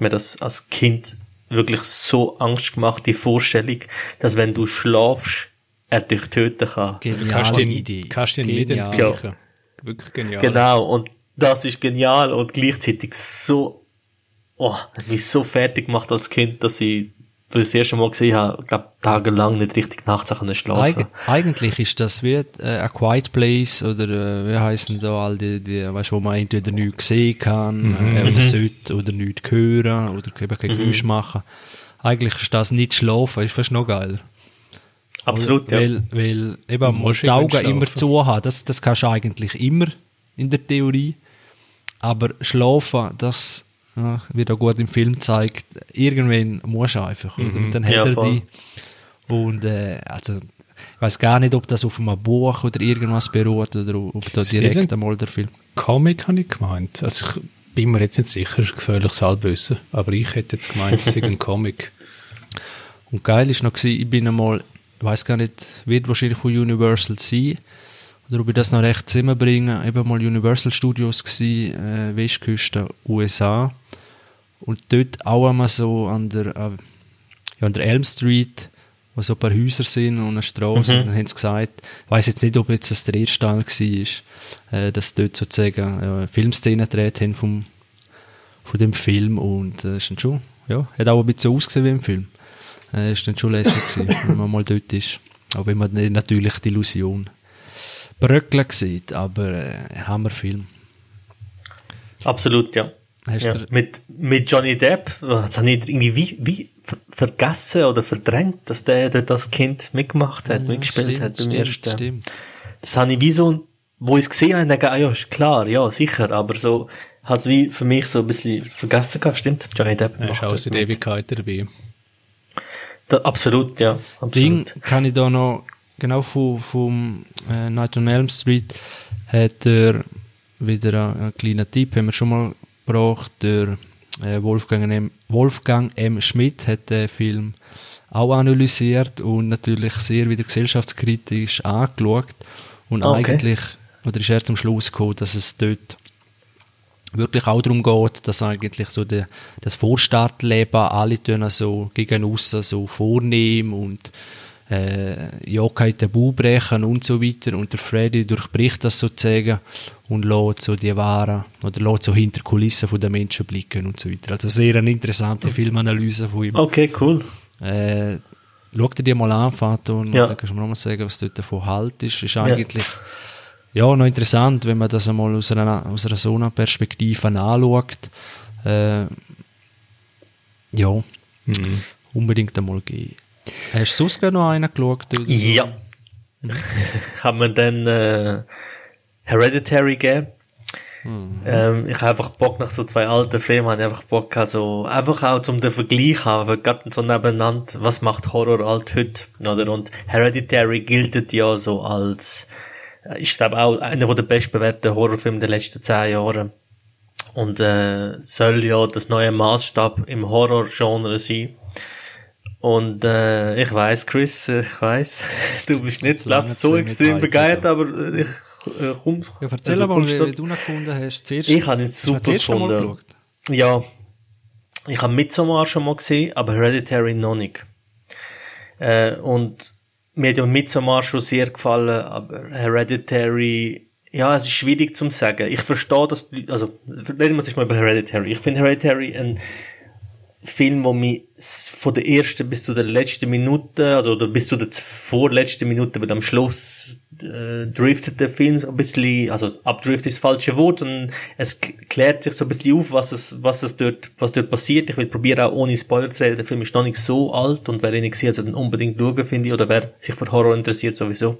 mir das als Kind wirklich so Angst gemacht, die Vorstellung, dass wenn du schlafst, er dich töten kann. Du kannst ihn mitentwickeln. Ja. Wirklich genial. Genau, und das ist genial und gleichzeitig so, hat mich so fertig gemacht als Kind, dass ich das erste Mal gesehen habe, ich glaube, tagelang nicht richtig nachts schlafen. Eigentlich ist das wie A Quiet Place oder wie heissen da all die weißt, wo man entweder nichts sehen kann oder sollte oder nichts hören oder eben kein Geräusch machen. Eigentlich ist das nicht schlafen, ist fast noch geiler. Absolut, oder, ja. Weil eben musst die Augen immer zu haben, das kannst du eigentlich immer in der Theorie, aber schlafen, das wie da gut im Film zeigt, irgendwann musst du einfach. Oder? Dann hat er die. Und ich weiss gar nicht, ob das auf einem Buch oder irgendwas beruht oder ob da direkt einmal der Film. Comic habe ich gemeint. Also ich bin mir jetzt nicht sicher, gefährliches Halbwissen. Aber ich hätte jetzt gemeint, es ist irgendein Comic. Und geil ist noch gewesen, ich bin einmal, ich weiss gar nicht, wird wahrscheinlich von Universal sein. Oder ob ich das noch recht zusammenbringe, eben mal Universal Studios gsi, Westküste, USA. Und dort auch einmal so an der Elm Street, wo so ein paar Häuser sind und eine Straße, dann haben sie gesagt, ich weiss jetzt nicht, ob jetzt das der erste Teil war, dass dort sozusagen Filmszenen gedreht haben von dem Film und ist dann schon, ja, hat auch ein bisschen ausgesehen wie im Film. Ist dann schon lässig gewesen, wenn man mal dort ist. Aber wenn man natürlich die Illusion Bröckle sieht, aber Hammerfilm. Absolut, ja. Mit Johnny Depp, das habe ich irgendwie wie vergessen oder verdrängt, dass der dort als Kind mitgemacht hat, mitgespielt hat beim ersten. Stimmt. Das habe ich wie so, wo ich es gesehen habe, dachte, ja, ist klar, ja, sicher, aber so, hat es wie für mich so ein bisschen vergessen gehabt, stimmt, Johnny Depp. Er ist auch seit Ewigkeiten dabei. Absolut, ja. Absolut. Ding kann ich da noch. Genau, vom Night on Elm Street hat er wieder einen kleinen Tipp, haben wir schon mal gebracht, der Wolfgang M. Schmidt hat den Film auch analysiert und natürlich sehr wieder gesellschaftskritisch angeschaut. Und eigentlich, oder ist er zum Schluss gekommen, dass es dort wirklich auch darum geht, dass eigentlich so das Vorstadtleben alle tun so gegen aussen so vornehm und ja, kein Tabu brechen und so weiter. Und der Freddy durchbricht das sozusagen und lässt so die Waren oder lässt so hinter Kulissen von den Menschen blicken und so weiter. Also sehr eine interessante Filmanalyse von ihm. Okay, cool. Schau dir die mal an, Fato, und dann kannst du mir auch mal sagen, was du davon haltest. Ist eigentlich noch interessant, wenn man das einmal aus einer so einer Perspektive anschaut. Unbedingt einmal gehen. Hast du sonst noch einen geschaut? Oder? Ja. Haben wir dann Hereditary gegeben. Ich habe einfach Bock nach so zwei alten Filmen, habe ich einfach Bock also einfach auch zum den Vergleich haben, gerade so nebeneinander, was macht Horror alt heute? Oder? Und Hereditary gilt ja so als, ich glaube auch einer der bestbewerteten Horrorfilme der letzten 10 Jahre. Und soll ja das neue Maßstab im Horror-Genre sein. Und ich weiß, Chris, du bist nicht so extrem begeistert, aber ich komm. Ja, erzähl mal, wie du ihn gefunden hast. Zuerst, ich habe ihn super gefunden. Ja, ich habe Midsommar schon mal gesehen, aber Hereditary noch nicht. Und mir hat ja Midsommar schon sehr gefallen, aber Hereditary, ja, es ist schwierig zu sagen. Ich verstehe das, also reden wir uns mal über Hereditary. Ich finde Hereditary ein Film, der mich von der ersten bis zu der letzten Minute, also oder bis zu der vorletzten Minute, aber am Schluss driftet der Film so ein bisschen, also abdrift ist das falsche Wort, und es klärt sich so ein bisschen auf, was dort passiert. Ich will probieren, auch ohne Spoiler zu reden. Der Film ist noch nicht so alt, und wer ihn nicht sieht, sollte ihn unbedingt schauen, finde ich, oder wer sich für Horror interessiert, sowieso.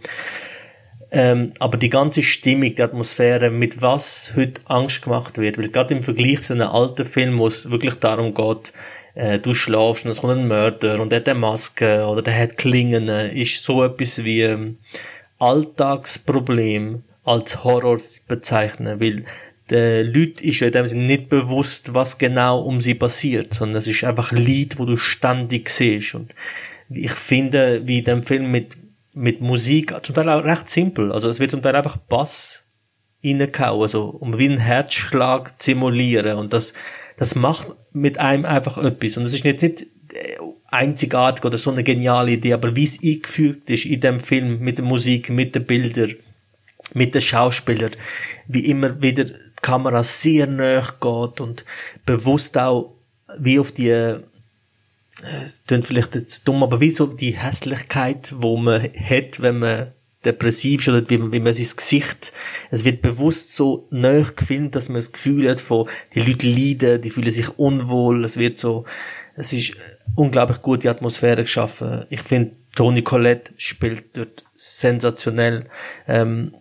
Aber die ganze Stimmung, die Atmosphäre, mit was heute Angst gemacht wird, weil gerade im Vergleich zu einem alten Film, wo es wirklich darum geht, du schlafst und es kommt ein Mörder und der hat eine Maske oder der hat Klingen, ist so etwas wie Alltagsproblem als Horror zu bezeichnen, weil den Leuten ist ja in dem Sinne nicht bewusst, was genau um sie passiert, sondern es ist einfach Lied, wo du ständig siehst. Und ich finde, wie in dem Film mit Musik, zum Teil auch recht simpel, also es wird zum Teil einfach Bass reingehauen, so, um wie einen Herzschlag zu simulieren, und das macht mit einem einfach etwas, und es ist jetzt nicht einzigartig oder so eine geniale Idee, aber wie es eingefügt ist in dem Film, mit der Musik, mit den Bildern, mit den Schauspielern, wie immer wieder die Kamera sehr nahe geht und bewusst auch wie auf die, es klingt vielleicht jetzt dumm, aber wie so die Hässlichkeit, wo man hat, wenn man depressiv ist oder wie man sein Gesicht, es wird bewusst so nahe gefilmt, dass man das Gefühl hat von, die Leute leiden, die fühlen sich unwohl, es ist unglaublich gute Atmosphäre geschaffen. Ich finde, Toni Collette spielt dort sensationell.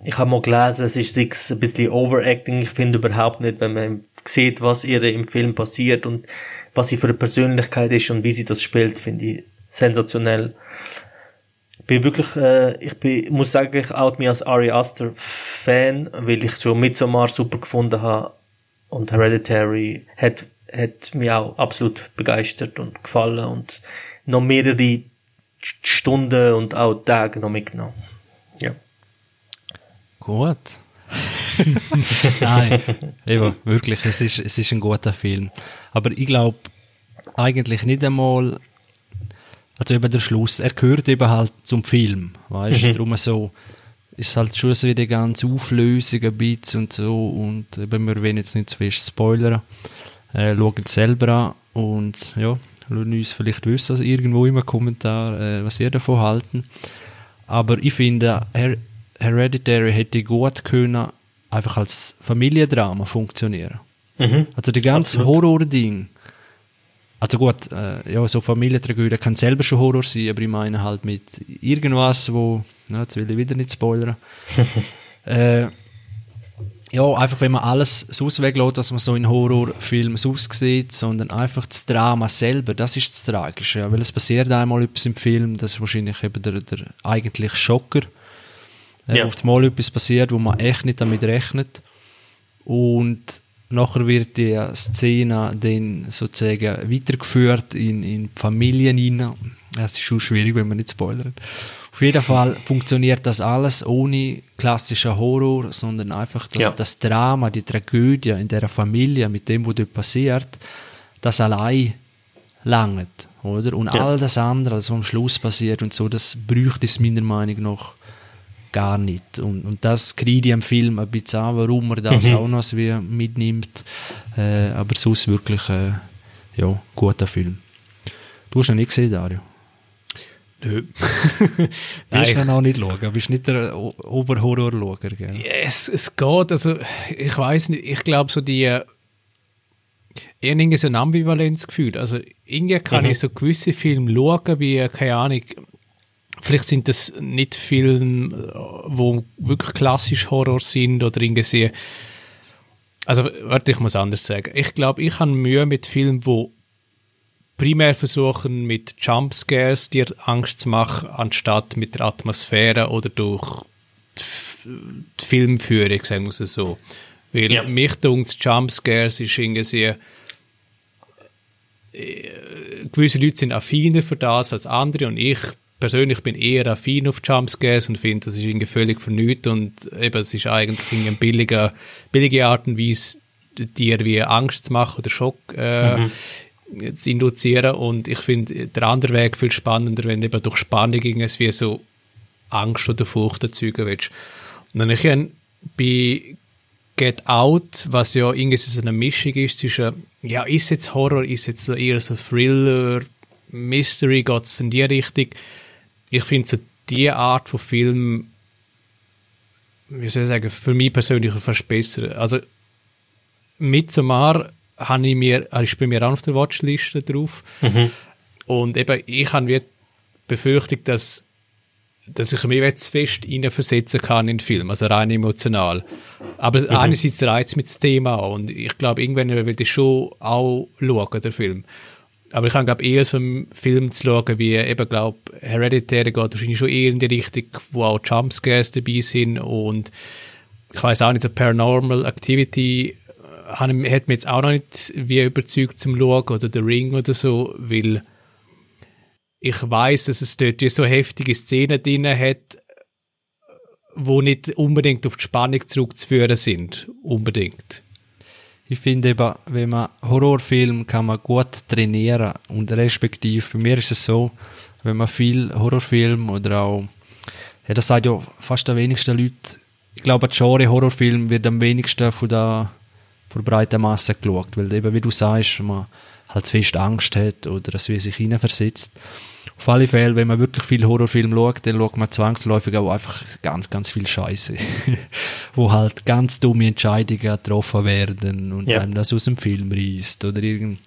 Ich habe mal gelesen, es ist ein bisschen Overacting. Ich finde überhaupt nicht, wenn man sieht, was ihr im Film passiert und was sie für eine Persönlichkeit ist und wie sie das spielt, finde ich sensationell. Ich muss sagen, ich out mich als Ari Aster Fan, weil ich schon Midsommar super gefunden habe, und Hereditary hat mich auch absolut begeistert und gefallen und noch mehrere Stunden und auch Tage noch mitgenommen. Ja. Gut. Nein, eben, wirklich, es ist ein guter Film. Aber ich glaube, eigentlich nicht einmal, also eben der Schluss, er gehört eben halt zum Film, weißt du, darum so, ist halt schon so wieder ganz Auflösung ein bisschen und so, und eben, wir wollen jetzt nicht zu fest spoilern. Schauen es selber an und ja, lassen uns vielleicht wissen, also irgendwo im Kommentar, was ihr davon halten. Aber ich finde, Hereditary hätte gut können, einfach als Familiendrama funktionieren. Mhm. Also die ganzen Horror-Ding. Also gut, ja, so Familientragödie kann selber schon Horror sein, aber ich meine halt mit irgendwas, wo, na, jetzt will ich wieder nicht spoilern. Ja, einfach wenn man alles so ausweglässt, dass man so in Horrorfilmen so aussieht, sondern einfach das Drama selber, das ist das Tragische. Ja, weil es passiert einmal etwas im Film, das ist wahrscheinlich eben der eigentlich Schocker. Ja. Oft mal etwas passiert, wo man echt nicht damit rechnet. Und nachher wird die Szene dann sozusagen weitergeführt in Familien hinein. Es ist schon schwierig, wenn man nicht spoilert. Auf jeden Fall funktioniert das alles ohne klassischen Horror, sondern einfach das Drama, die Tragödie in dieser Familie, mit dem, was dort passiert, das allein langt, oder? Und all das andere, was am Schluss passiert und so, das bräuchte es meiner Meinung nach gar nicht. Und das kriege ich im Film ein bisschen an, warum er das auch noch so mitnimmt. Aber sonst wirklich ja, guter Film. Du hast ihn nicht gesehen, Dario. Nö. Willst du auch nicht schauen? Du bist nicht der Oberhorror-Schauer, gell? Es geht, also ich weiß nicht, ich glaube so die eher so ein Ambivalenzgefühl, also irgendwie kann ich so gewisse Filme schauen, wie, keine Ahnung, vielleicht sind das nicht Filme, wo wirklich klassisch Horror sind oder irgendwie, also warte, ich muss anders sagen, ich glaube, ich habe Mühe mit Filmen, wo primär versuchen, mit Jumpscares dir Angst zu machen, anstatt mit der Atmosphäre oder durch die Filmführung, sagen wir es so. Weil mich dunkt, Jumpscares ist irgendwie, gewisse Leute sind affiner für das als andere, und ich persönlich bin eher affin auf Jumpscares und finde, das ist irgendwie völlig vernünftig, und eben, es ist eigentlich eine billige Art und Weise, dir wie Angst zu machen oder Schock zu induzieren, und ich finde der andere Weg viel spannender, wenn eben durch Spannung irgendwas wie so Angst oder Furcht erzeugen willst. Und dann habe ich bei Get Out, was ja irgendwie so eine Mischung ist zwischen, ja, ist jetzt Horror, ist jetzt eher so Thriller, Mystery, geht es in die Richtung. Ich finde so diese Art von Film, wie soll ich sagen, für mich persönlich fast besser. Also Midsommar ist bei mir auch auf der Watchliste drauf. Mhm. Und eben, ich habe die Befürchtung, dass ich mich jetzt fest hineinversetzen kann in den Film, also rein emotional. Aber einerseits reizt mich das Thema und ich glaube, irgendwann will ich schon auch schauen, den Film. Aber ich kann, glaube eher so einen Film zu schauen, wie eben, glaube Hereditary geht wahrscheinlich schon eher in die Richtung, wo auch Jumpscares dabei sind und ich weiß auch nicht, so Paranormal Activity hat mich jetzt auch noch nicht wie überzeugt zum Schauen oder The Ring oder so, weil ich weiss, dass es dort so heftige Szenen drin hat, die nicht unbedingt auf die Spannung zurückzuführen sind. Unbedingt. Ich finde eben, wenn man Horrorfilm kann man gut trainieren und respektiv, bei mir ist es so, wenn man viel Horrorfilm oder auch, ja, das sagt ja fast am wenigsten Leute, ich glaube, das Genre Horrorfilm wird am wenigsten von der breiten Masse geschaut, weil eben, wie du sagst, man halt zu fest Angst hat oder es wie sich hineinversetzt. Auf alle Fälle, wenn man wirklich viel Horrorfilm schaut, dann schaut man zwangsläufig auch einfach ganz, ganz viel Scheiße, wo halt ganz dumme Entscheidungen getroffen werden und einem das aus dem Film reißt oder irgend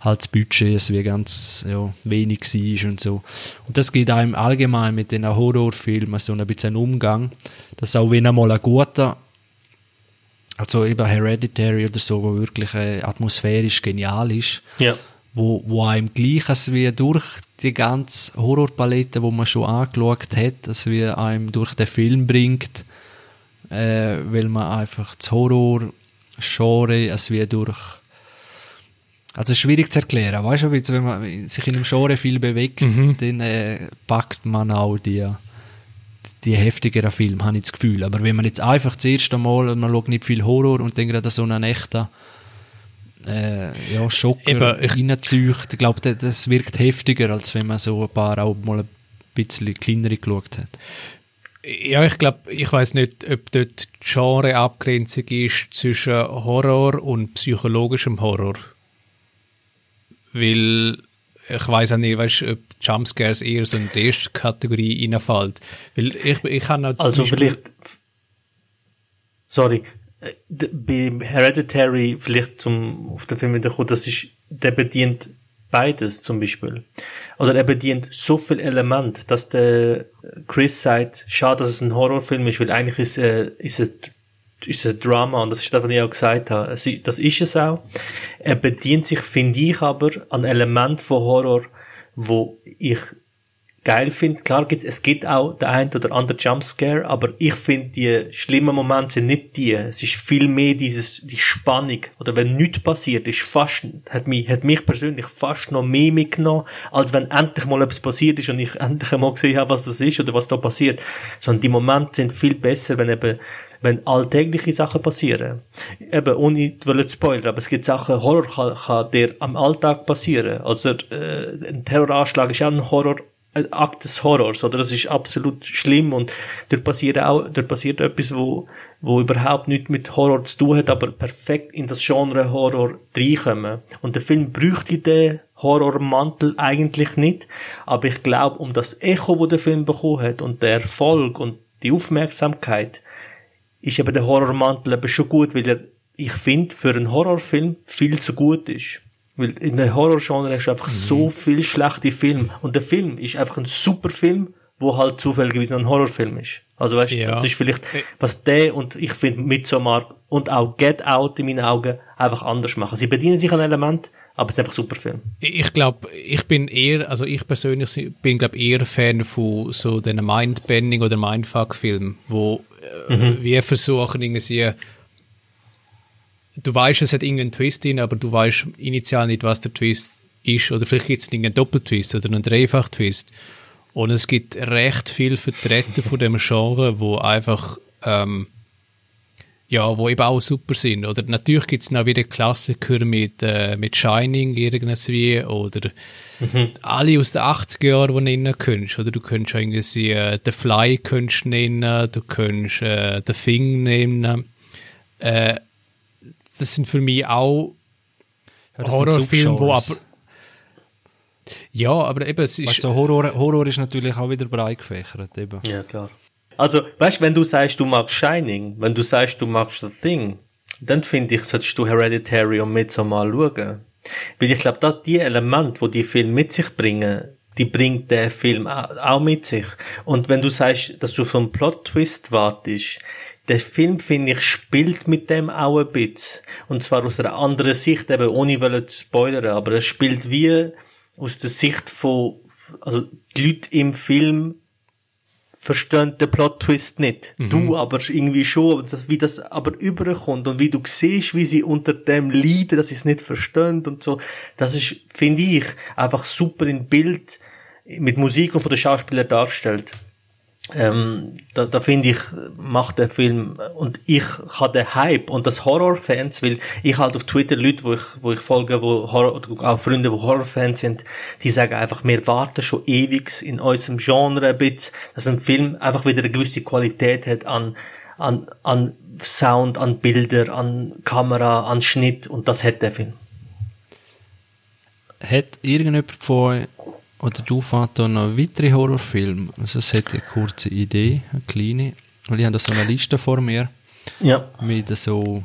halt das Budget ist wie ganz wenig war und so. Und das geht einem allgemein mit den Horrorfilmen so ein bisschen Umgang, dass auch wenn einmal ein guter, also eben Hereditary oder so, wo wirklich atmosphärisch genial ist, wo einem gleiches wie durch die ganze Horrorpalette, die man schon angeschaut hat, dass wie einem durch den Film bringt, weil man einfach das Horror-Genre als wie durch, also schwierig zu erklären, weißt du, wenn man sich in einem Genre viel bewegt, dann packt man auch die heftigeren Filme, habe ich das Gefühl. Aber wenn man jetzt einfach das erste Mal, man schaut nicht viel Horror und dann gerade so einen echten Schocker reinzieht, ich glaube, das wirkt heftiger, als wenn man so ein paar auch mal ein bisschen kleinere geschaut hat. Ja, ich glaube, ich weiss nicht, ob dort die Genreabgrenzung ist zwischen Horror und psychologischem Horror. Weil ich weiss auch nicht, weißt, ob Jumpscares eher so in die erste Kategorie reinfällt. Weil ich kann auch also vielleicht, sorry, bei Hereditary vielleicht zum auf den Film wiederkommen, das ist, der bedient beides zum Beispiel. Oder er bedient so viel Element, dass der Chris sagt, schade, dass es ein Horrorfilm ist, weil eigentlich ist es ein Drama und das ist das, was ich auch gesagt habe. Das ist es auch. Er bedient sich, finde ich, aber an Elementen von Horror, wo ich geil finde. Klar, es gibt auch den einen oder anderen Jumpscare, aber ich finde, die schlimmen Momente sind nicht die. Es ist viel mehr die Spannung. Oder wenn nichts passiert, ist fast, hat mich persönlich fast noch mehr mitgenommen, als wenn endlich mal etwas passiert ist und ich endlich mal gesehen habe, was das ist oder was da passiert. Sondern die Momente sind viel besser, wenn alltägliche Sachen passieren. Eben, ohne zu spoilern, aber es gibt Sachen, Horror kann der am Alltag passieren. Also, ein Terroranschlag ist auch ein Horror, ein Akt des Horrors, oder? Das ist absolut schlimm und dort passiert etwas, wo überhaupt nichts mit Horror zu tun hat, aber perfekt in das Genre Horror reinkommen. Und der Film bräuchte den Horrormantel eigentlich nicht, aber ich glaube, um das Echo, das der Film bekommen hat und der Erfolg und die Aufmerksamkeit, ist eben der Horrormantel eben schon gut, weil er, ich finde, für einen Horrorfilm viel zu gut ist. Weil in der Horrorgenre hast du einfach so viel schlechte Filme. Und der Film ist einfach ein super Film, der halt zufälligerweise ein Horrorfilm ist. Also weißt du, das ist vielleicht, was der und ich finde Midsommar und auch Get Out in meinen Augen einfach anders machen. Sie bedienen sich an Element, aber es ist einfach ein super Film. Ich glaube, ich persönlich bin eher Fan von so diesen Mindbending- oder Mindfuck-Filmen, wo wir versuchen, irgendwie, du weißt, es hat irgendeinen Twist drin, aber du weißt initial nicht, was der Twist ist. Oder vielleicht gibt es irgendeinen Doppeltwist oder einen Dreifachtwist. Und es gibt recht viele Vertreter von diesem Genre, die einfach, wo eben auch super sind. Oder natürlich gibt es noch wieder Klassiker mit Shining irgendwie oder alle aus den 80er Jahren, die du nennen könntest. Oder du könntest irgendwie The Fly nennen, du könntest The Thing nennen. Das sind für mich auch Horrorfilme, wo aber... Ja, aber eben, es ist... Weißt du, Horror ist natürlich auch wieder breit gefächert, eben. Ja, klar. Also, weißt du, wenn du sagst, du magst Shining, wenn du sagst, du magst The Thing, dann finde ich, solltest du Hereditary und Midsommar schauen. Weil ich glaube, dass die Elemente, die Filme mit sich bringen, die bringt der Film auch mit sich. Und wenn du sagst, dass du auf einen Plot-Twist wartest, der Film, finde ich, spielt mit dem auch ein bisschen. Und zwar aus einer anderen Sicht, eben ohne zu spoilern, aber er spielt wie aus der Sicht von, also die Leute im Film verstehen den Plot-Twist nicht. Mhm. Du aber irgendwie schon, aber das, wie das aber überkommt und wie du siehst, wie sie unter dem leiden, dass sie es nicht verstehen und so, das ist, finde ich, einfach super in Bild mit Musik und von den Schauspielern dargestellt. Da finde ich, macht der Film, und ich habe den Hype und das Horrorfans, weil ich halt auf Twitter Leute, wo ich folge, wo Horror, auch Freunde, wo Horrorfans sind, die sagen einfach, wir warten schon ewig in unserem Genre ein bisschen, dass ein Film einfach wieder eine gewisse Qualität hat an Sound, an Bilder, an Kamera, an Schnitt, und das hat der Film. Hat irgendjemand von... Oder du, Vater, noch weitere Horrorfilme? Also es hat eine kurze Idee, eine kleine. Weil ich habe da so eine Liste vor mir. Ja. Mit so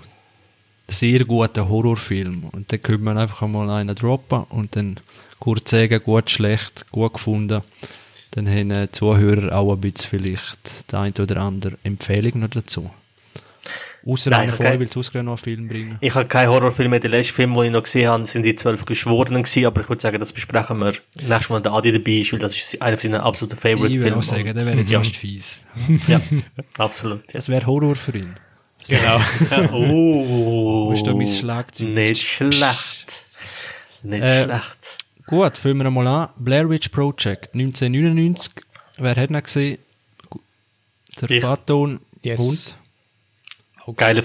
sehr guten Horrorfilmen. Und dann könnte man einfach einmal einen droppen und dann kurz sagen, gut, schlecht, gut gefunden. Dann haben die Zuhörer auch ein bisschen vielleicht die eine oder andere Empfehlung noch dazu. Außer einer vorher, weil es noch einen Film bringen. Ich habe keinen Horrorfilm mehr. Der letzte Film, den ich noch gesehen habe, sind die 12 Geschworenen gewesen, aber ich würde sagen, das besprechen wir nächstes Mal, wenn der Adi dabei ist, weil das ist einer seiner absoluten Favorite-Filme. Ich würde auch sagen, der wäre jetzt fast fies. Ja, absolut. Das wäre Horror für ihn. Genau. Oh. Ist da mein Schlagzeug? Nicht schlecht. Nicht schlecht. Gut, fangen wir mal an. Blair Witch Project, 1999. Wer hat ihn gesehen? Der Patton. Yes. Und? Okay.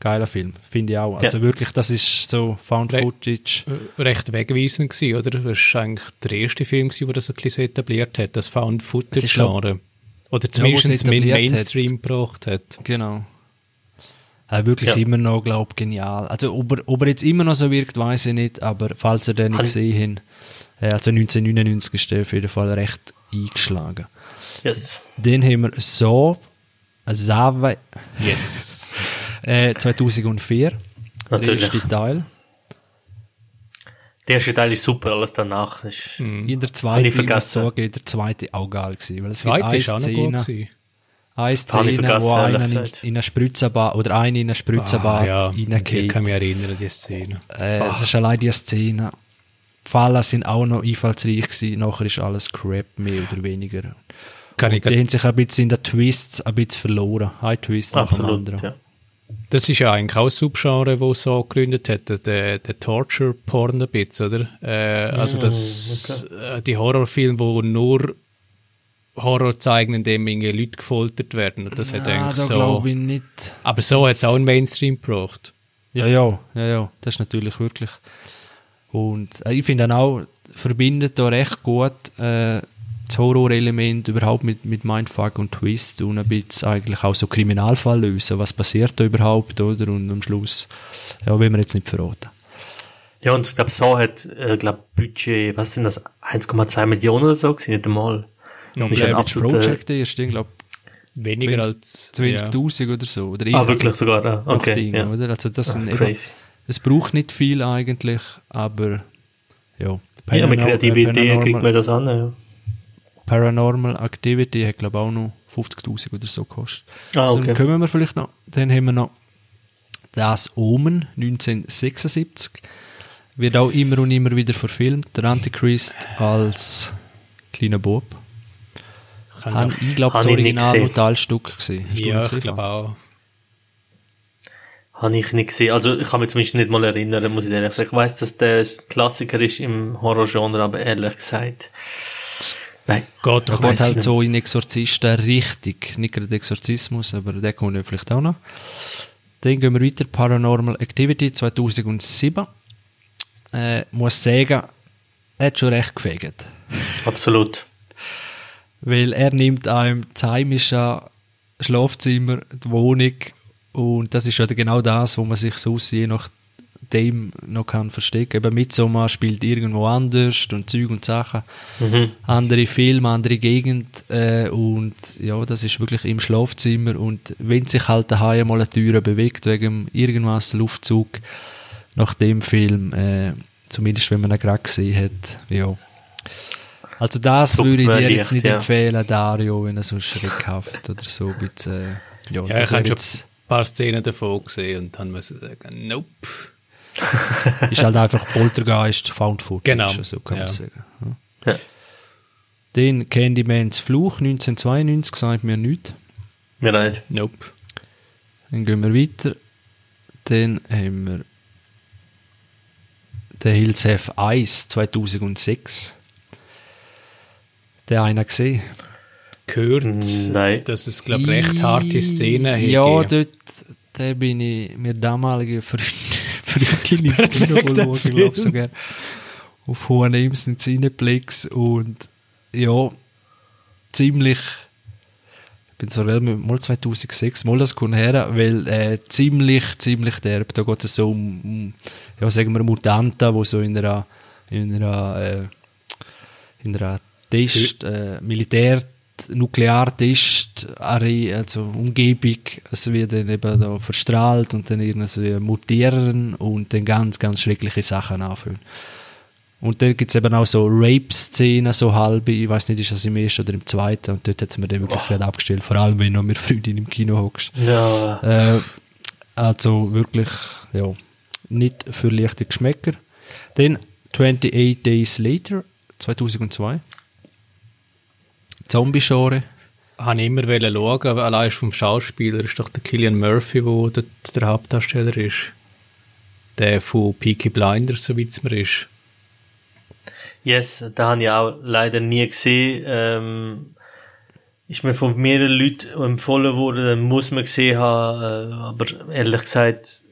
Geiler Film, finde ich auch. Also wirklich, das ist so Found-Footage. Recht wegweisend gewesen, oder? Das war eigentlich der erste Film, der das ein bisschen so etabliert hat, das Found-Footage-Genre. Oder zumindest mit Mainstream gebracht hat. Genau. Wirklich immer noch, glaube ich, genial. Also ob er jetzt immer noch so wirkt, weiß ich nicht, aber falls ihr den nicht gesehen habt, also 1999 ist der auf jeden Fall recht eingeschlagen. Yes. Dann haben wir Saw. Yes. 2004, natürlich. Der erste Teil ist super, alles danach ist... In der zweiten, der zweite auch geil gewesen, weil es gibt eine Szene, wo einer in eine Spritzenbar reingeht. Ich kann mich erinnern, die Szene. Das ist allein die Szene. Fallen sind auch noch einfallsreich gewesen, nachher ist alles Crap, mehr oder weniger. Die haben sich ein bisschen in den Twists ein bisschen verloren. Ein Twist nach dem anderen. Ja. Das ist ja eigentlich auch ein Subgenre, das so gegründet hat, der Torture-Porn ein bisschen, oder? Also die Horrorfilme, wo nur Horror zeigen, indem Leute gefoltert werden. Das hat eigentlich so... glaube ich nicht. Aber so hat es auch einen Mainstream gebracht. Ja. Das ist natürlich wirklich... Und ich finde auch, verbindet da recht gut... das Horrorelement überhaupt mit Mindfuck und Twist und ein bisschen eigentlich auch so Kriminalfall lösen. Was passiert da überhaupt, oder? Und am Schluss, will man jetzt nicht verraten. Ja, und ich glaube, so hat, Budget, was sind das, 1,2 Millionen oder so gewesen, nicht einmal. Ja, das ist ein absoluter... Project erst, ich glaube, weniger als 20.000 oder so. Oder wirklich sogar, okay. Dinge, ja. Oder? Also das sind crazy. Es braucht nicht viel eigentlich, aber ja. Ja, mit Kreativität kriegt man das an, ja. Paranormal Activity hat, glaube ich, auch noch 50.000 oder so gekostet. Okay. Dann können wir vielleicht noch. Dann haben wir noch das Omen 1976. Wird auch immer und immer wieder verfilmt. Der Antichrist als kleiner Bub. Ich glaube, das Original und Teilstück gesehen. Ja, ich glaube auch. Habe ich nicht gesehen. Also, ich kann mich zumindest nicht mal erinnern, muss ich ehrlich sagen. Ich weiss, dass der Klassiker ist im Horrorgenre, aber ehrlich gesagt... Nein, Gott, er geht halt so in Exorzisten richtig. Nicht gerade Exorzismus, aber der kommt vielleicht auch noch. Dann gehen wir weiter. Paranormal Activity 2007. Muss sagen, er hat schon recht gefegt. Absolut. Weil er nimmt einem das heimische Schlafzimmer, die Wohnung Und das ist ja genau das, wo man sich so je nach dem noch kann verstecken. Eben Midsommar spielt irgendwo anders und Zeug und Sachen. Mhm. Andere Filme, andere Gegend. Und ja, das ist wirklich im Schlafzimmer. Und wenn sich halt daheim mal eine Türe bewegt, wegen irgendwas, Luftzug, nach dem Film, zumindest wenn man ihn gerade gesehen hat, ja. Also das würde ich dir jetzt nicht empfehlen, Dario, wenn er so schreckhaft oder so ein bisschen... Ja, ich habe schon ein paar Szenen davon gesehen und dann muss ich sagen, nope. Ist halt einfach Poltergeist, Found Footage, genau. So kann man sagen. Ja. Ja. Den Candymans Fluch, 1992, sagt mir nichts. Mir nicht. Nope. Dann gehen wir weiter. Dann haben wir den Hills Have Eyes, 2006. Der einer gesehen. Gehört, nein. Dass es, glaube ich, recht harte Szenen gibt. Ja, dort da bin ich mir damalige Freundin ins Kino schauen, glaube ich sogar. Auf H&M's in Cineplex und ja, ziemlich, ich bin zwar mal 2006, mal das kommt her, weil ziemlich derb, da geht es so um, ja, sagen wir Mutanten, die so in einer Test, Militär Nukleartest, also Umgebung, es wird dann eben da verstrahlt und dann irgendwie mutieren und dann ganz, ganz schreckliche Sachen anfühlen. Und dann gibt es eben auch so Rape-Szenen, so halbe, ich weiß nicht, ist das im ersten oder im zweiten, und dort hat es mir dann wirklich gerade abgestellt, vor allem wenn du mit Freundin im Kino hockst. Ja. Also wirklich, ja, nicht für leichte Geschmäcker. Dann 28 Days Later, 2002. Zombie-Genre. Habe ich immer schauen, aber allein vom Schauspieler ist doch der Cillian Murphy, wo der Hauptdarsteller ist. Der von Peaky Blinders, so wie es mir ist. Yes, da habe ich auch leider nie gesehen. Ist mir von mehreren Leuten empfohlen worden, dann muss man gesehen haben, aber ehrlich gesagt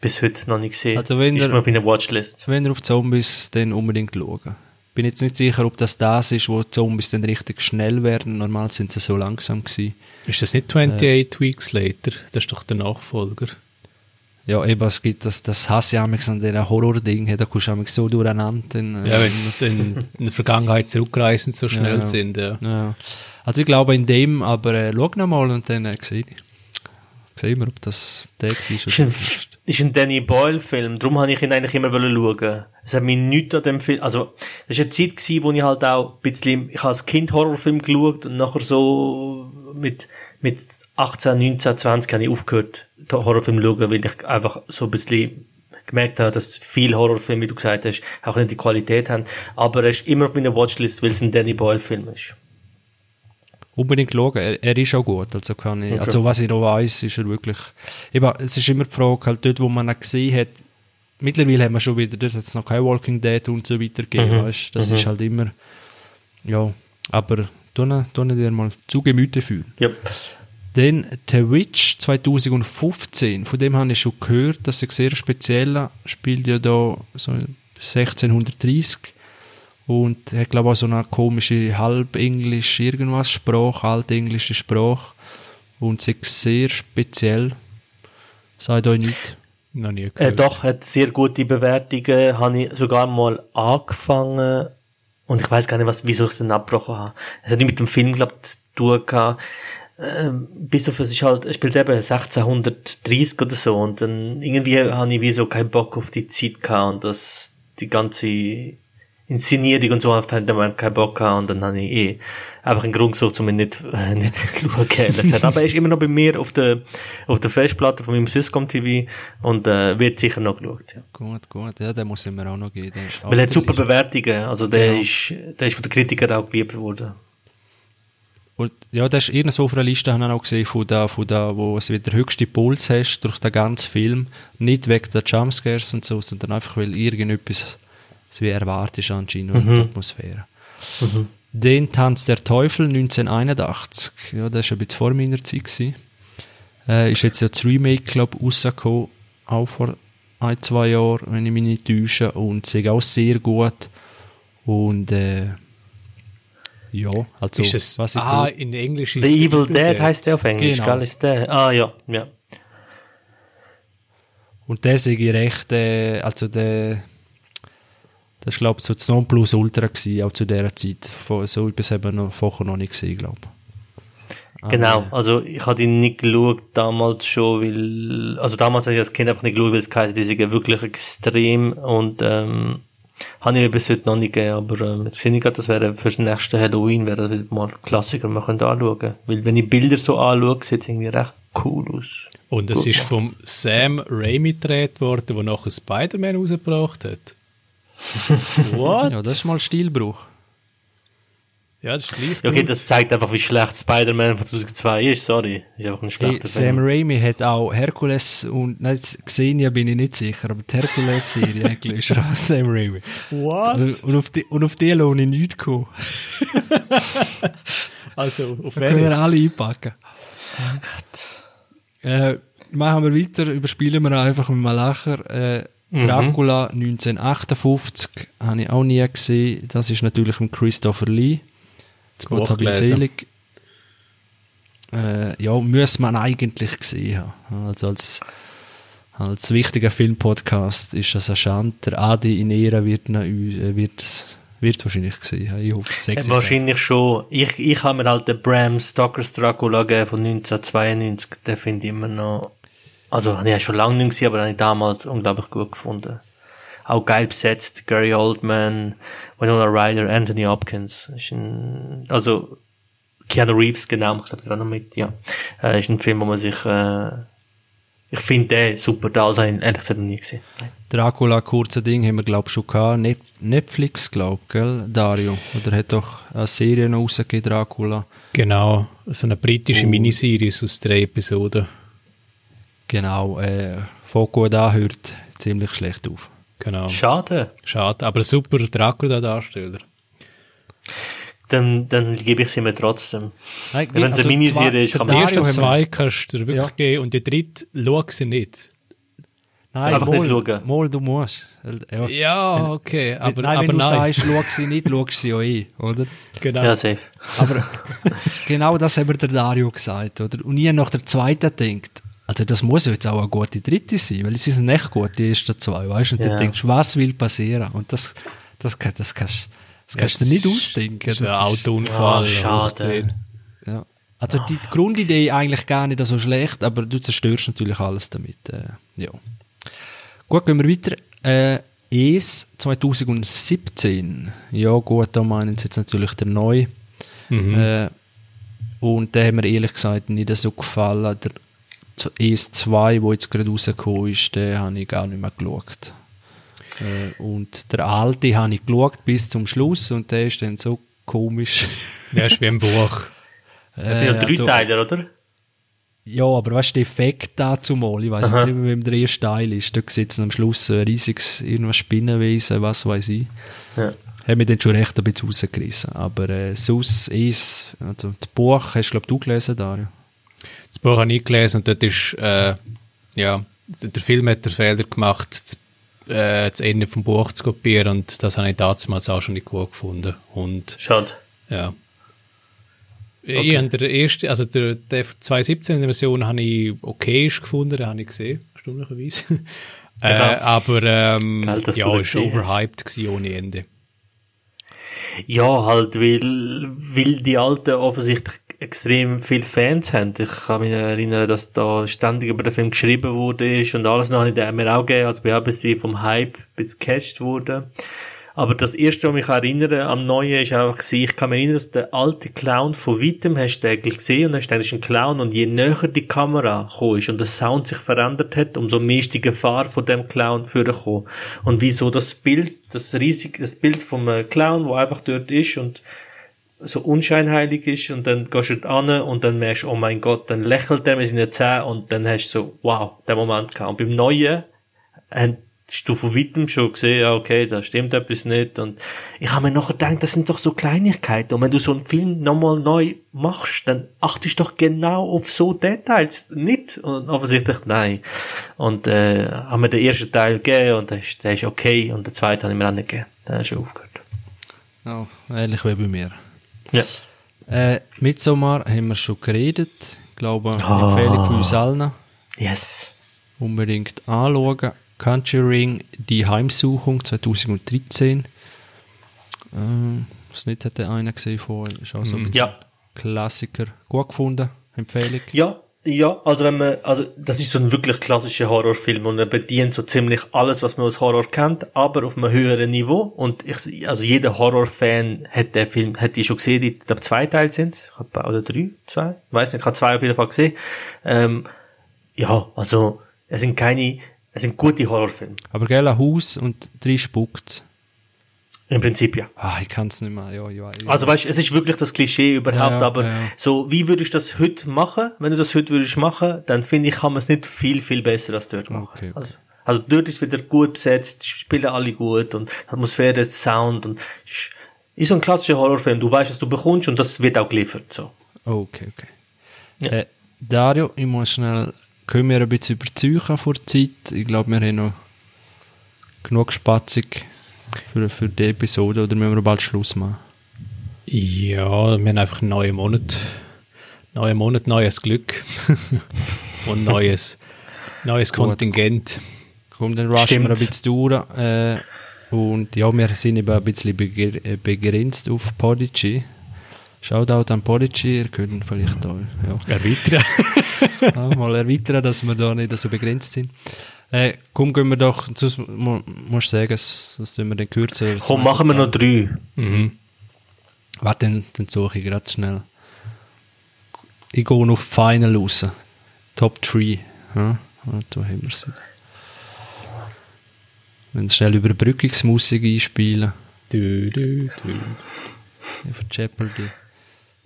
bis heute noch nicht gesehen. Also wenn ist mir bei einer Watchlist. Wenn ihr auf Zombies, dann unbedingt schauen. Bin jetzt nicht sicher, ob das ist, wo die Zombies dann richtig schnell werden. Normal sind sie so langsam gewesen. Ist das nicht 28 Weeks Later? Das ist doch der Nachfolger. Ja, eben, es gibt das hasse ich manchmal an diesen Horror-Ding. Da kommst du so durcheinander. Ja, wenn sie in der Vergangenheit zurückreisen, so schnell sind. Ja. Ja. Also ich glaube in dem, aber schau noch mal und dann sehen wir, ob das der war oder ist ein Danny Boyle-Film, darum wollte ich ihn eigentlich immer schauen. Es hat mich nichts an dem Film, also, das war eine Zeit gewesen, wo ich halt auch ein bisschen, ich habe als Kind Horrorfilm geschaut und nachher so mit 18, 19, 20 habe ich aufgehört, Horrorfilm zu schauen, weil ich einfach so ein bisschen gemerkt habe, dass viele Horrorfilme, wie du gesagt hast, auch nicht die Qualität haben, aber er ist immer auf meiner Watchlist, weil es ein Danny Boyle-Film ist. Unbedingt schauen, er ist auch gut, also kann ich, also was ich noch weiss, ist er wirklich, eben, es ist immer die Frage, halt dort, wo man ihn gesehen hat, mittlerweile haben wir schon wieder, dort hat es noch kein Walking Dead und so weiter gegeben, weißt, das ist halt immer, ja, aber tun dir mal zu Gemüte führen. Yep. Dann The Witch 2015, von dem habe ich schon gehört, dass er sehr speziell spielt, ja da so 1630, und hat, glaube ich, auch so eine komische halb-englische irgendwas Sprache, altenglische Sprache. Und sie ist sehr speziell. Sagt euch nichts. Noch nie gehört. Doch, hat sehr gute Bewertungen. Habe ich sogar mal angefangen. Und ich weiß gar nicht, wieso ich es dann abgebrochen habe. Es hat nicht mit dem Film, glaube ich, zu tun gehabt. Bis auf, es ist halt, es spielt eben 1630 oder so. Und dann irgendwie habe ich wie so keinen Bock auf die Zeit gehabt. Und das, die ganze Inszenierung und so, auf den Moment keinen Bock gehabt und dann habe ich einfach einen Grund gesucht, um ihn nicht zu schauen. Aber er ist immer noch bei mir auf der Festplatte von meinem Swisscom TV und wird sicher noch geschaut. Ja. Gut, ja, den muss ich mir auch noch geben. Weil er hat super Bewertungen, also der ist von den Kritikern auch geliebt worden. Und ja, das ist irgendwo auf einer Liste, habe ich auch gesehen, von da wo es wieder den höchsten Puls hast durch den ganzen Film, nicht wegen der Jumpscares und so, sondern einfach, weil irgendetwas wie erwartet anscheinend in der Atmosphäre. Den Tanz der Teufel 1981. Ja, das war ein bisschen vor meiner Zeit gewesen. Ist jetzt ja das Remake, glaube ich, rausgekommen, auch vor 1-2 Jahren, wenn ich mich nicht täusche. Und sie auch sehr gut. Und ja, also ist es, was ich in Englisch ist The Evil Dead heisst der auf Englisch, genau. Gell, ist der. Ah ja. Und der sei recht, also der, das war glaube ich so das Nonplusultra gewesen, auch zu dieser Zeit. So etwas haben wir noch, vorher noch nicht gesehen, glaube ich. Genau, also ich habe ihn nicht geschaut damals schon, weil, also damals habe ich als Kind einfach nicht geschaut, weil es geheißen, die sind wirklich extrem und habe ich bis heute noch nicht gegeben, aber jetzt sehe ich gerade, das wäre für den nächsten Halloween, wäre das mal ein Klassiker, man könnte anschauen, weil wenn ich Bilder so anschaue, sieht es irgendwie recht cool aus. Und es ist vom Sam Raimi gedreht worden, der nachher Spider-Man rausgebracht hat. What? Ja, das ist mal Stilbruch. Ja, das ist gleich. Okay, das zeigt einfach, wie schlecht Spider-Man von 2002 ist, sorry. Ist einfach ein schlechter Film. Sam Raimi hat auch Herkules und, nein, Xenia bin ich nicht sicher, aber die Herkules-Serie ist auch Sam Raimi. What? Und auf die lohne ich nichts gekommen. Also, auf wen können wir alle einpacken. Oh Gott. Machen wir weiter, überspielen wir einfach mit einem Lacher. Dracula 1958 habe ich auch nie gesehen. Das ist natürlich mit Christopher Lee. Gott hab ihn selig. Ja, müsste man eigentlich gesehen haben. Also als wichtiger Filmpodcast ist das eine Schande. Der Adi in Ehren wird wahrscheinlich gesehen haben. Ich hoffe, wahrscheinlich schon. Ich habe mir halt den Bram Stoker's Dracula gegeben von 1992. Den finde ich immer noch... Also, habe ich schon lange nicht gesehen, aber den habe ich damals unglaublich gut gefunden. Auch geil besetzt, Gary Oldman, Winona Ryder, Anthony Hopkins. Ist ein, also Keanu Reeves, genau, ich glaube, da noch mit, ja. Ist ein Film, wo man sich, ich finde den super, da also ehrlich gesagt noch nie gesehen. Dracula, kurze Ding, haben wir glaube ich schon gehabt, Netflix, glaube ich, gell, Dario? Oder hat doch eine Serie noch rausgegeben, Dracula? Genau, so eine britische Miniserie aus 3 Episoden. Genau, von gut anhört, ziemlich schlecht auf. Genau. Schade, aber super Dracula-Darsteller. Dann gebe ich sie mir trotzdem. Nein, wenn es also eine Miniserie ist, kann man die ersten 2 kannst du dir wirklich geben und die 3 schau sie nicht. Nein, einfach nicht schauen. Mal, du musst. Ja, okay. Aber wenn du sagst, schau sie nicht, schau sie auch ein, oder? Genau. Ja, safe. Aber genau das haben wir der Dario gesagt, oder? Und ich nach der zweiten gedacht, also das muss ja jetzt auch eine gute 3. sein, weil es ist nicht gut, die ersten 2, weißt du? Und dann denkst du, was will passieren? Und das kannst du dir nicht ausdenken. Das ist ein Autounfall. Schade. Ja. Also die Grundidee eigentlich gar nicht so schlecht, aber du zerstörst natürlich alles damit. Ja. Gut, gehen wir weiter. Es 2017. Ja gut, da meinen sie jetzt natürlich der Neue. Und der hat mir ehrlich gesagt nicht so gefallen. Der ES2, der jetzt gerade rausgekommen ist, den habe ich gar nicht mehr geschaut. Und der alte habe ich geschaut bis zum Schluss und der ist dann so komisch. Der ist wie ein Buch. Das sind ja 3 Teile, oder? Ja, aber weißt du, der Effekt dazu mal, ich weiss jetzt nicht, wem der erste Teil ist, da sitzt am Schluss ein riesiges irgendwas Spinnenwesen, was weiß ich. Ja. Hat mich dann schon recht ein bisschen rausgerissen. Aber sonst ist, also das Buch hast glaub, du gelesen, Dario? Das Buch habe ich gelesen und dort ist, der Film hat den Fehler gemacht, das Ende vom Buch zu kopieren und das habe ich damals auch schon nicht gut gefunden. Und, schade. Ja. Okay. Ich habe den ersten, also der 2017-Version habe ich okayisch gefunden, den habe ich gesehen, stundenweise. Aber ist overhyped gewesen ohne Ende. Ja, halt, weil die Alten offensichtlich extrem viele Fans haben. Ich kann mich erinnern, dass da ständig über den Film geschrieben wurde und alles noch nicht mehr auch gegeben, als wir auch bis vom Hype bis gecatcht wurde. Aber das Erste, was mich erinnere am Neuen, ist einfach, ich kann mich erinnern, dass der alte Clown von weitem hast du eigentlich gesehen und hast du eigentlich einen Clown und je näher die Kamera gekommen ist und der Sound sich verändert hat, umso mehr ist die Gefahr von dem Clown vorgekommen. Und wieso das Bild vom Clown, wo einfach dort ist und so unscheinheilig ist und dann gehst du dort hin und dann merkst du, oh mein Gott, dann lächelt er mit seinen Zähnen und dann hast du so, wow, den Moment gehabt. Und beim Neuen hast du von weitem schon gesehen, ja okay, da stimmt etwas nicht und ich habe mir nachher gedacht, das sind doch so Kleinigkeiten und wenn du so einen Film nochmal neu machst, dann achtest du doch genau auf so Details nicht und offensichtlich nein. Und haben wir den ersten Teil gegeben und der ist okay und den zweiten habe ich mir auch nicht gegeben. Der ist schon aufgehört. Oh, ähnlich wie bei mir. Ja. Midsommar haben wir schon geredet. Ich glaube, eine Empfehlung für uns allen. Yes. unbedingt anschauen. Conjuring, die Heimsuchung 2013. Das nicht hätte einer gesehen vorher. Ist auch so ein bisschen Klassiker. Gut gefunden, Empfehlung. Ja, also wenn man, also das ist so ein wirklich klassischer Horrorfilm und er bedient so ziemlich alles, was man aus Horror kennt, aber auf einem höheren Niveau. Und also jeder Horrorfan hat den Film, hat die schon gesehen, ich glaube 2 Teile sind es, oder 3, 2, ich weiss nicht, ich habe 2 auf jeden Fall gesehen. Also es sind gute Horrorfilme. Aber gell, ein Haus und 3 spuckt's. Im Prinzip, ja. Ich kann es nicht mehr, ja. Also weißt, es ist wirklich das Klischee überhaupt, aber so, wie würdest du das heute machen? Wenn du das heute würdest machen, dann finde ich, kann man es nicht viel besser als dort machen. Okay. Also dort ist wieder gut besetzt, spielen alle gut und Atmosphäre, Sound und ist so ein klassischer Horrorfilm. Du weißt, was du bekommst und das wird auch geliefert, so. Okay. Ja. Dario, ich muss schnell, können wir ein bisschen überzeugen vor der Zeit? Ich glaube, wir haben noch genug Spatzig für die Episode, oder müssen wir bald Schluss machen? Ja, wir haben einfach einen neuen Monat. Neuer Monat, neues Glück. Und neues Kontingent. Komm, dann rushen wir ein bisschen durch. Und ja, wir sind eben ein bisschen begrenzt auf Podigy. Shoutout an Podigy, ihr könnt vielleicht auch erweitern. Mal erweitern, dass wir da nicht so begrenzt sind. Komm, gehen wir doch, sonst musst du sagen, sonst tun wir den kürzer. Komm, machen wir noch 3. Mhm. Warte, dann suche ich gerade schnell. Ich gehe noch auf Final raus. Top 3. Ja, da haben wir sie. Wenn sie schnell Überbrückungsmusik einspielen. Du. Für Jeopardy.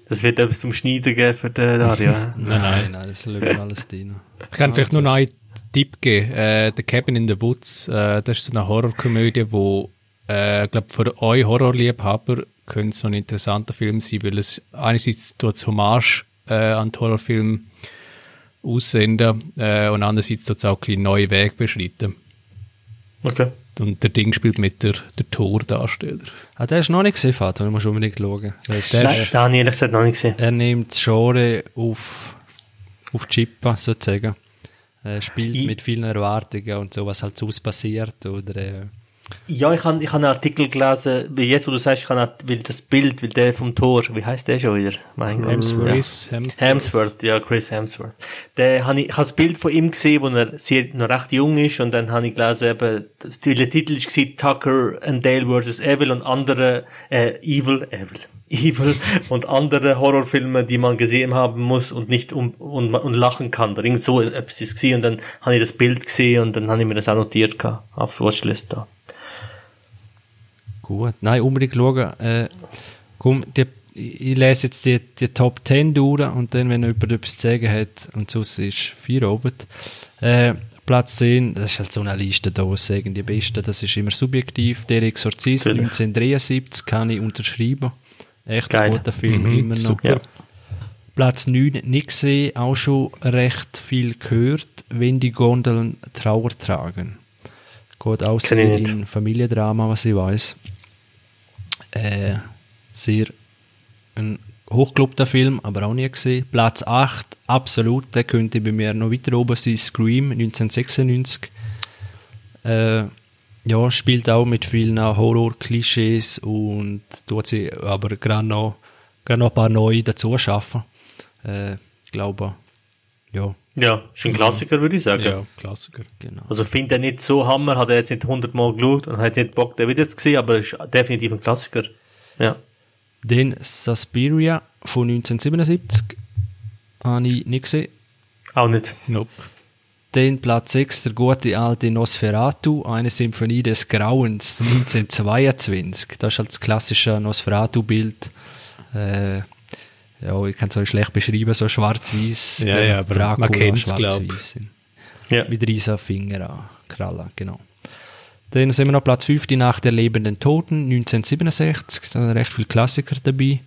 Das wird etwas zum Schneiden geben für den Dario. Nein, das lösen wir alles drin. Ich kann vielleicht nur noch einen Tipp geben. The Cabin in the Woods, das ist so eine Horrorkomödie, wo ich glaube, für euch Horrorliebhaber könnte so ein interessanter Film sein, weil es einerseits tut es Hommage an den Horrorfilm aussenden und andererseits tut es auch einen neuen Weg beschreiten. Okay. Und der Ding spielt mit der Thor-Darsteller. Den hast du noch nicht gesehen, Vater? Ich muss unbedingt schauen. Nein, den habe ich ehrlich gesagt noch nicht gesehen. Er nimmt das Genre auf Chippa, sozusagen. Er spielt mit vielen Erwartungen und so, was halt sonst passiert. Oder, Ja, ich habe einen Artikel gelesen, jetzt wo du sagst, weil der vom Thor, wie heißt der schon wieder? Mein Hemsworth. Chris Hemsworth. Ich habe das Bild von ihm gesehen, wo er noch recht jung ist und dann habe ich gelesen, eben, der Titel war Tucker and Dale vs. Evil und andere Evil und andere Horrorfilme, die man gesehen haben muss und nicht und lachen kann. Irgend so etwas ist gesehen und dann habe ich das Bild gesehen und dann habe ich mir das auch notiert auf der Watchlist da. Gut, nein, unbedingt schauen. Komm, ich lese jetzt die Top 10 durch und dann, wenn jemand etwas zu sagen hat, und sonst ist 4 oben. Platz 10, das ist halt so eine Liste da, sagen die Besten, das ist immer subjektiv. Der Exorzist 1973, kann ich unterschreiben. Echt ein guter Film, immer noch. Super. Ja. Platz 9, nicht gesehen, auch schon recht viel gehört, wenn die Gondeln Trauer tragen. Gut aussehen in Familiendrama, was ich weiß. Sehr ein hochgelobter Film, aber auch nie gesehen. Platz 8, absolut, der könnte bei mir noch weiter oben sein, Scream 1996. Spielt auch mit vielen Horror-Klischees und tut sie aber gerade noch ein paar neue dazu schaffen. Ich glaube, ja. Ja, ist ein Klassiker, würde ich sagen. Ja, Klassiker, genau. Also finde er nicht so Hammer, hat er jetzt nicht 100-mal geschaut und hat jetzt nicht Bock, den wieder zu sehen, aber ist definitiv ein Klassiker. Ja. Den Suspiria von 1977 habe ich nicht gesehen. Auch nicht. Nope. Den Platz 6, der gute alte Nosferatu, eine Symphonie des Grauens 1922. Das ist halt das klassische Nosferatu-Bild. Ich kann es euch schlecht beschreiben, so schwarz-weiß. Ja, aber Dracula, man kennt es, glaube ich. Ja. Mit riesen Fingern an Krallen, genau. Dann sind wir noch Platz 5, die Nacht der lebenden Toten, 1967. Da sind recht viele Klassiker dabei.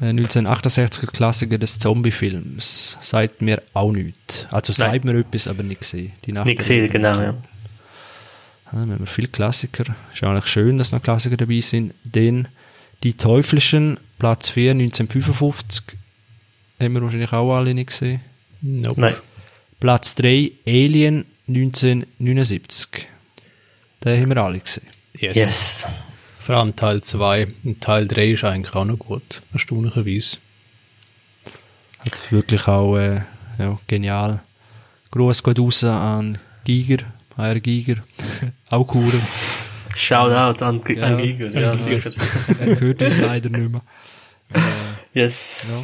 1968er Klassiker des Zombie-Films. Sagt mir auch nichts. Also sagt mir etwas, aber nicht gesehen. Nicht gesehen, genau, ja. Da haben wir viele Klassiker. Ist eigentlich schön, dass noch Klassiker dabei sind. Dann die Teuflischen, Platz 4, 1955, haben wir wahrscheinlich auch alle nicht gesehen. Nope. Nein. Platz 3, Alien 1979. Den haben wir alle gesehen. Yes. Vor allem Teil 2 und Teil 3 ist eigentlich auch noch gut. Erstaunlicherweise. Hat sich wirklich auch genial. Gruß geht raus an Giger, H.R. Giger. Auch cool. Shoutout an Giger. Ja, sicher. Er hört uns leider nicht mehr. Yes. Ja.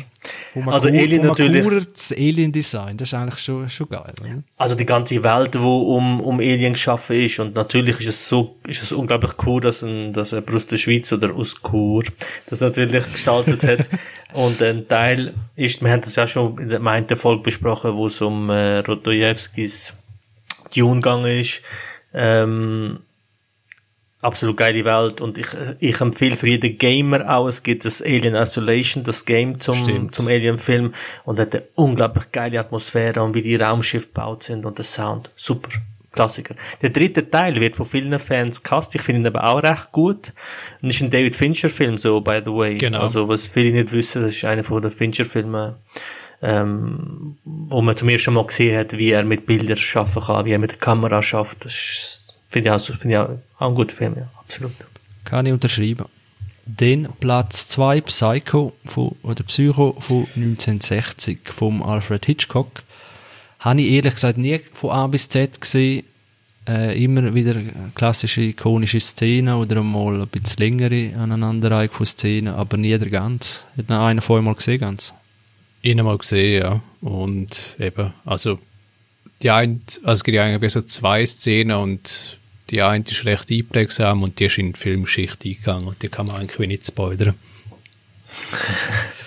Also Alien natürlich. Das Alien-Design, das ist eigentlich schon geil. Oder? Also die ganze Welt, die um Alien geschaffen ist, und natürlich ist es unglaublich cool, dass ein aus der Schweiz oder aus Chur das natürlich gestaltet hat. Und ein Teil ist, wir haben das ja schon in der einen Folge besprochen, wo es um Rodojewskis Dune gegangen ist. Absolut geile Welt, und ich empfehle für jeden Gamer auch, es gibt das Alien Isolation, das Game zum Alien-Film, und hat eine unglaublich geile Atmosphäre und wie die Raumschiffe gebaut sind und der Sound. Super. Klassiker. Der dritte Teil wird von vielen Fans gecastet, ich finde ihn aber auch recht gut, und ist ein David Fincher-Film, so, by the way. Genau. Also, was viele nicht wissen, das ist einer von den Fincher-Filmen, wo man zum ersten Mal gesehen hat, wie er mit Bildern arbeiten kann, wie er mit der Kamera schafft. Das ist, Finde ich auch ein guter Film, ja, absolut. Kann ich unterschreiben. Dann Platz 2, Psycho von 1960 von Alfred Hitchcock. Habe ich ehrlich gesagt nie von A bis Z gesehen. Immer wieder klassische, ikonische Szenen oder mal ein bisschen längere Aneinanderreihung von Szenen, aber nie der ganze. Hat noch einer vorher mal gesehen, ganz? Einen mal gesehen, ja. Und eben, also es gibt ja eigentlich so zwei Szenen, und die eine ist recht einprägsam und die ist in die Filmgeschichte eingegangen, und die kann man eigentlich nicht spoilern.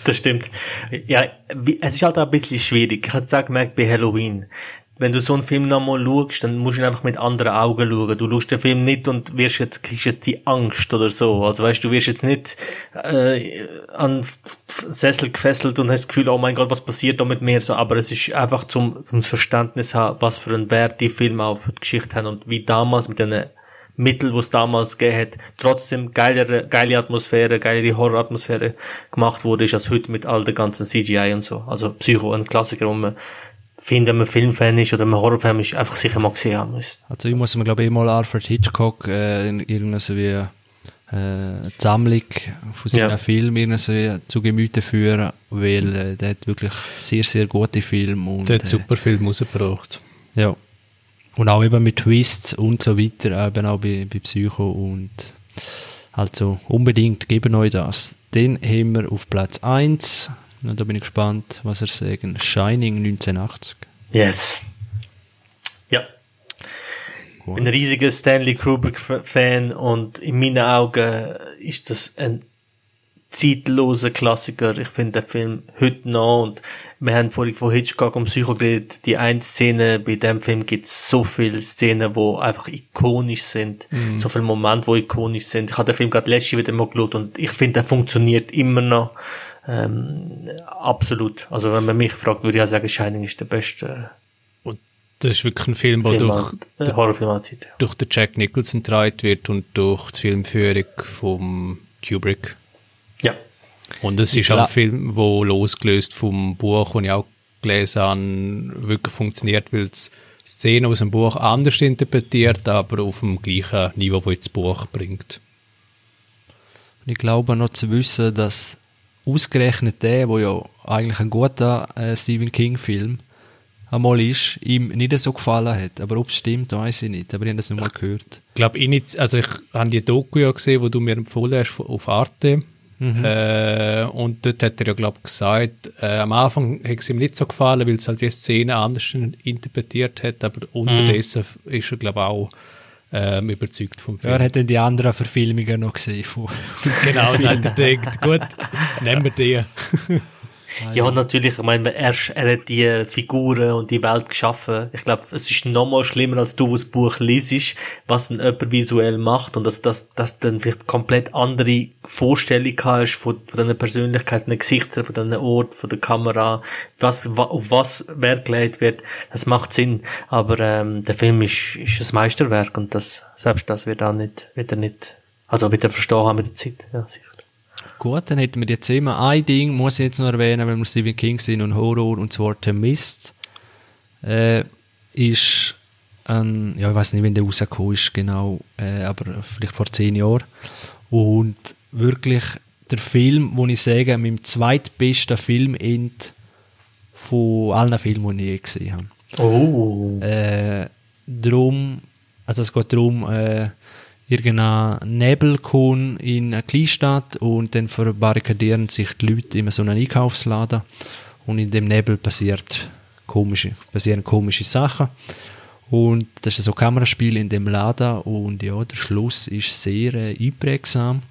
Das stimmt. Ja, es ist halt auch ein bisschen schwierig. Ich habe es auch gemerkt bei Halloween. Wenn du so einen Film nochmal schaust, dann musst du ihn einfach mit anderen Augen schauen. Du schaust den Film nicht und kriegst jetzt die Angst oder so. Also weißt du, wirst jetzt nicht an Sessel gefesselt und hast das Gefühl, oh mein Gott, was passiert da mit mir? So, aber es ist einfach zum Verständnis haben, was für einen Wert die Filme auch für die Geschichte haben, und wie damals mit den Mitteln, die es damals gegeben hat, trotzdem geile Atmosphäre, geile Horroratmosphäre gemacht wurde, ist als heute mit all den ganzen CGI und so. Also Psycho, ein Klassiker, wo man, wenn man Filmfan ist oder man Horrorfan ist, einfach sicher mal gesehen haben müssen. Also ich muss mir, glaube ich, mal Alfred Hitchcock in irgendeiner Sammlung von seinen Filmen irgendwie zu Gemüte führen, weil der hat wirklich sehr, sehr gute Filme. Und der hat super Filme rausgebracht. Ja. Und auch eben mit Twists und so weiter, eben auch bei Psycho, und also unbedingt geben euch das. Den haben wir auf Platz 1. Und da bin ich gespannt, was er sagen. Shining 1980. Yes. Ja. Gut. Bin ein riesiger Stanley Kubrick-Fan, und in meinen Augen ist das ein zeitloser Klassiker. Ich finde den Film heute noch, und wir haben vorhin von Hitchcock und Psycho geredet. Die eine Szene bei dem Film, gibt es so viele Szenen, die einfach ikonisch sind. Mm. So viele Momente, die ikonisch sind. Ich habe den Film gerade letztes Jahr wieder mal geschaut, und ich finde, der funktioniert immer noch. Absolut. Also wenn man mich fragt, würde ich auch sagen, Shining ist der beste. Und das ist wirklich ein Film, der durch den Jack Nicholson getragen wird und durch die Filmführung von Kubrick. Ja. Und es ist auch ein Film, der losgelöst vom Buch, das ich auch gelesen habe, wirklich funktioniert, weil es Szenen aus dem Buch anders interpretiert, aber auf dem gleichen Niveau, das das Buch bringt. Und ich glaube noch zu wissen, dass ausgerechnet der ja eigentlich ein guter Stephen King-Film einmal ist, ihm nicht so gefallen hat. Aber ob es stimmt, weiß ich nicht. Aber ich habe das nur mal gehört. Ich habe die Doku ja gesehen, die du mir empfohlen hast, auf Arte. Mhm. Und dort hat er ja, glaube ich, gesagt, am Anfang hat es ihm nicht so gefallen, weil es halt die Szene anders interpretiert hat. Aber unterdessen ist er, glaube ich, auch überzeugt vom Film. Ja, er hat dann die anderen Verfilmungen noch gesehen. Genau, und hat gedacht, gut, nehmen wir die. Ja, natürlich, ich meine, er hat die Figuren und die Welt geschaffen. Ich glaube, es ist noch mal schlimmer, als du das Buch liest, was dann jemand visuell macht, und dass dann vielleicht komplett andere Vorstellung hast von deiner Persönlichkeit, deinen Gesichtern, von deinem Ort, von der Kamera, auf was Wert gelegt wird. Das macht Sinn, aber der Film ist ein Meisterwerk, und selbst das wird er nicht, also wird er verstehen haben mit der Zeit, ja, sicher. Gut, dann hätten wir jetzt immer ein Ding, muss ich jetzt noch erwähnen, wenn wir Stephen King sind und Horror, und zwar The Mist. ist ein, ja, ich weiß nicht, wenn der rausgekommen ist, genau, aber vielleicht vor 10 Jahren. Und wirklich der Film, wo ich sage, mit dem zweitbesten Film von allen Filmen, die ich je gesehen habe. Oh. Drum, also es geht darum, irgendein Nebel kommt in eine Kleinstadt und dann verbarrikadieren sich die Leute in so einem Einkaufsladen und in dem Nebel passieren komische Sachen und das ist so ein Kameraspiel in dem Laden und ja, der Schluss ist sehr einprägsam.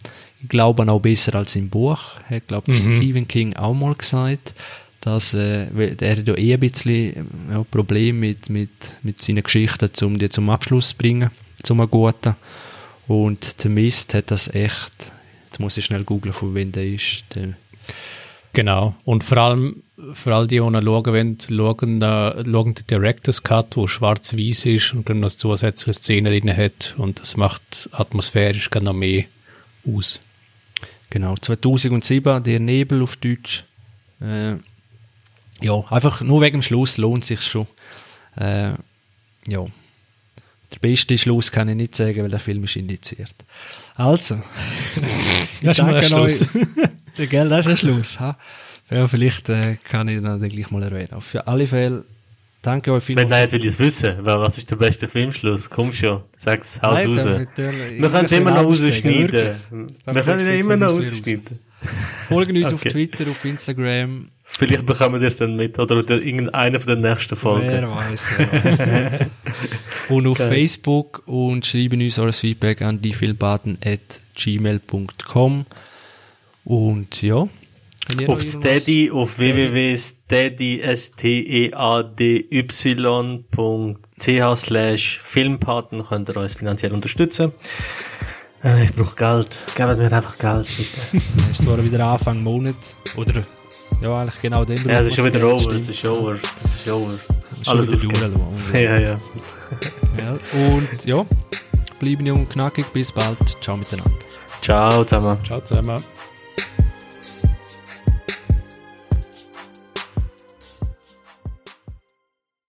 Ich glaube auch besser als im Buch. Ich glaube, Stephen King auch mal gesagt, dass er da ein bisschen Probleme mit seinen Geschichten, um die zum Abschluss zu bringen, zum Guten. Und der Mist hat das echt, jetzt muss ich schnell googeln, von wem der ist. Genau, und vor allem für all die, die schauen wollen, schauen den Director's Cut, der schwarz-weiß ist und dann noch zusätzliche Szenen drin hat und das macht atmosphärisch noch mehr aus. Genau, 2007, der Nebel auf Deutsch. Ja, einfach nur wegen dem Schluss lohnt es sich schon. Ja. Der beste Schluss kann ich nicht sagen, weil der Film ist indiziert. Also, das ist mal ein Schluss. Gell, das ist ein Schluss. Ha? Ja, vielleicht kann ich dann gleich mal erwähnen. Für alle Fälle, danke euch vielmals. Nein, jetzt will ich es wissen, weil was ist der beste Filmschluss? Komm schon, sag's, hau's raus. Wir können es immer noch rausschneiden. Wir können es immer noch rausschneiden. Folgen uns auf Twitter, auf Instagram. Vielleicht bekommen wir das dann mit oder irgendeiner von den nächsten Folgen. Wer weiß. Und auf Facebook und schreiben uns euer Feedback an dievielbaden@gmail.com. Und ja. Auf Steady, auf www.steady.ch/filmpaten könnt ihr uns finanziell unterstützen. Ich brauche Geld. Gebt mir einfach Geld, bitte. Es war wieder Anfang Monat. Oder, ja, eigentlich genau dem. Ja, es ist schon wieder over. Es ist over. Alles ausgelassen. Ja. Und ja, bleiben jung und knackig. Bis bald. Ciao miteinander. Ciao zusammen.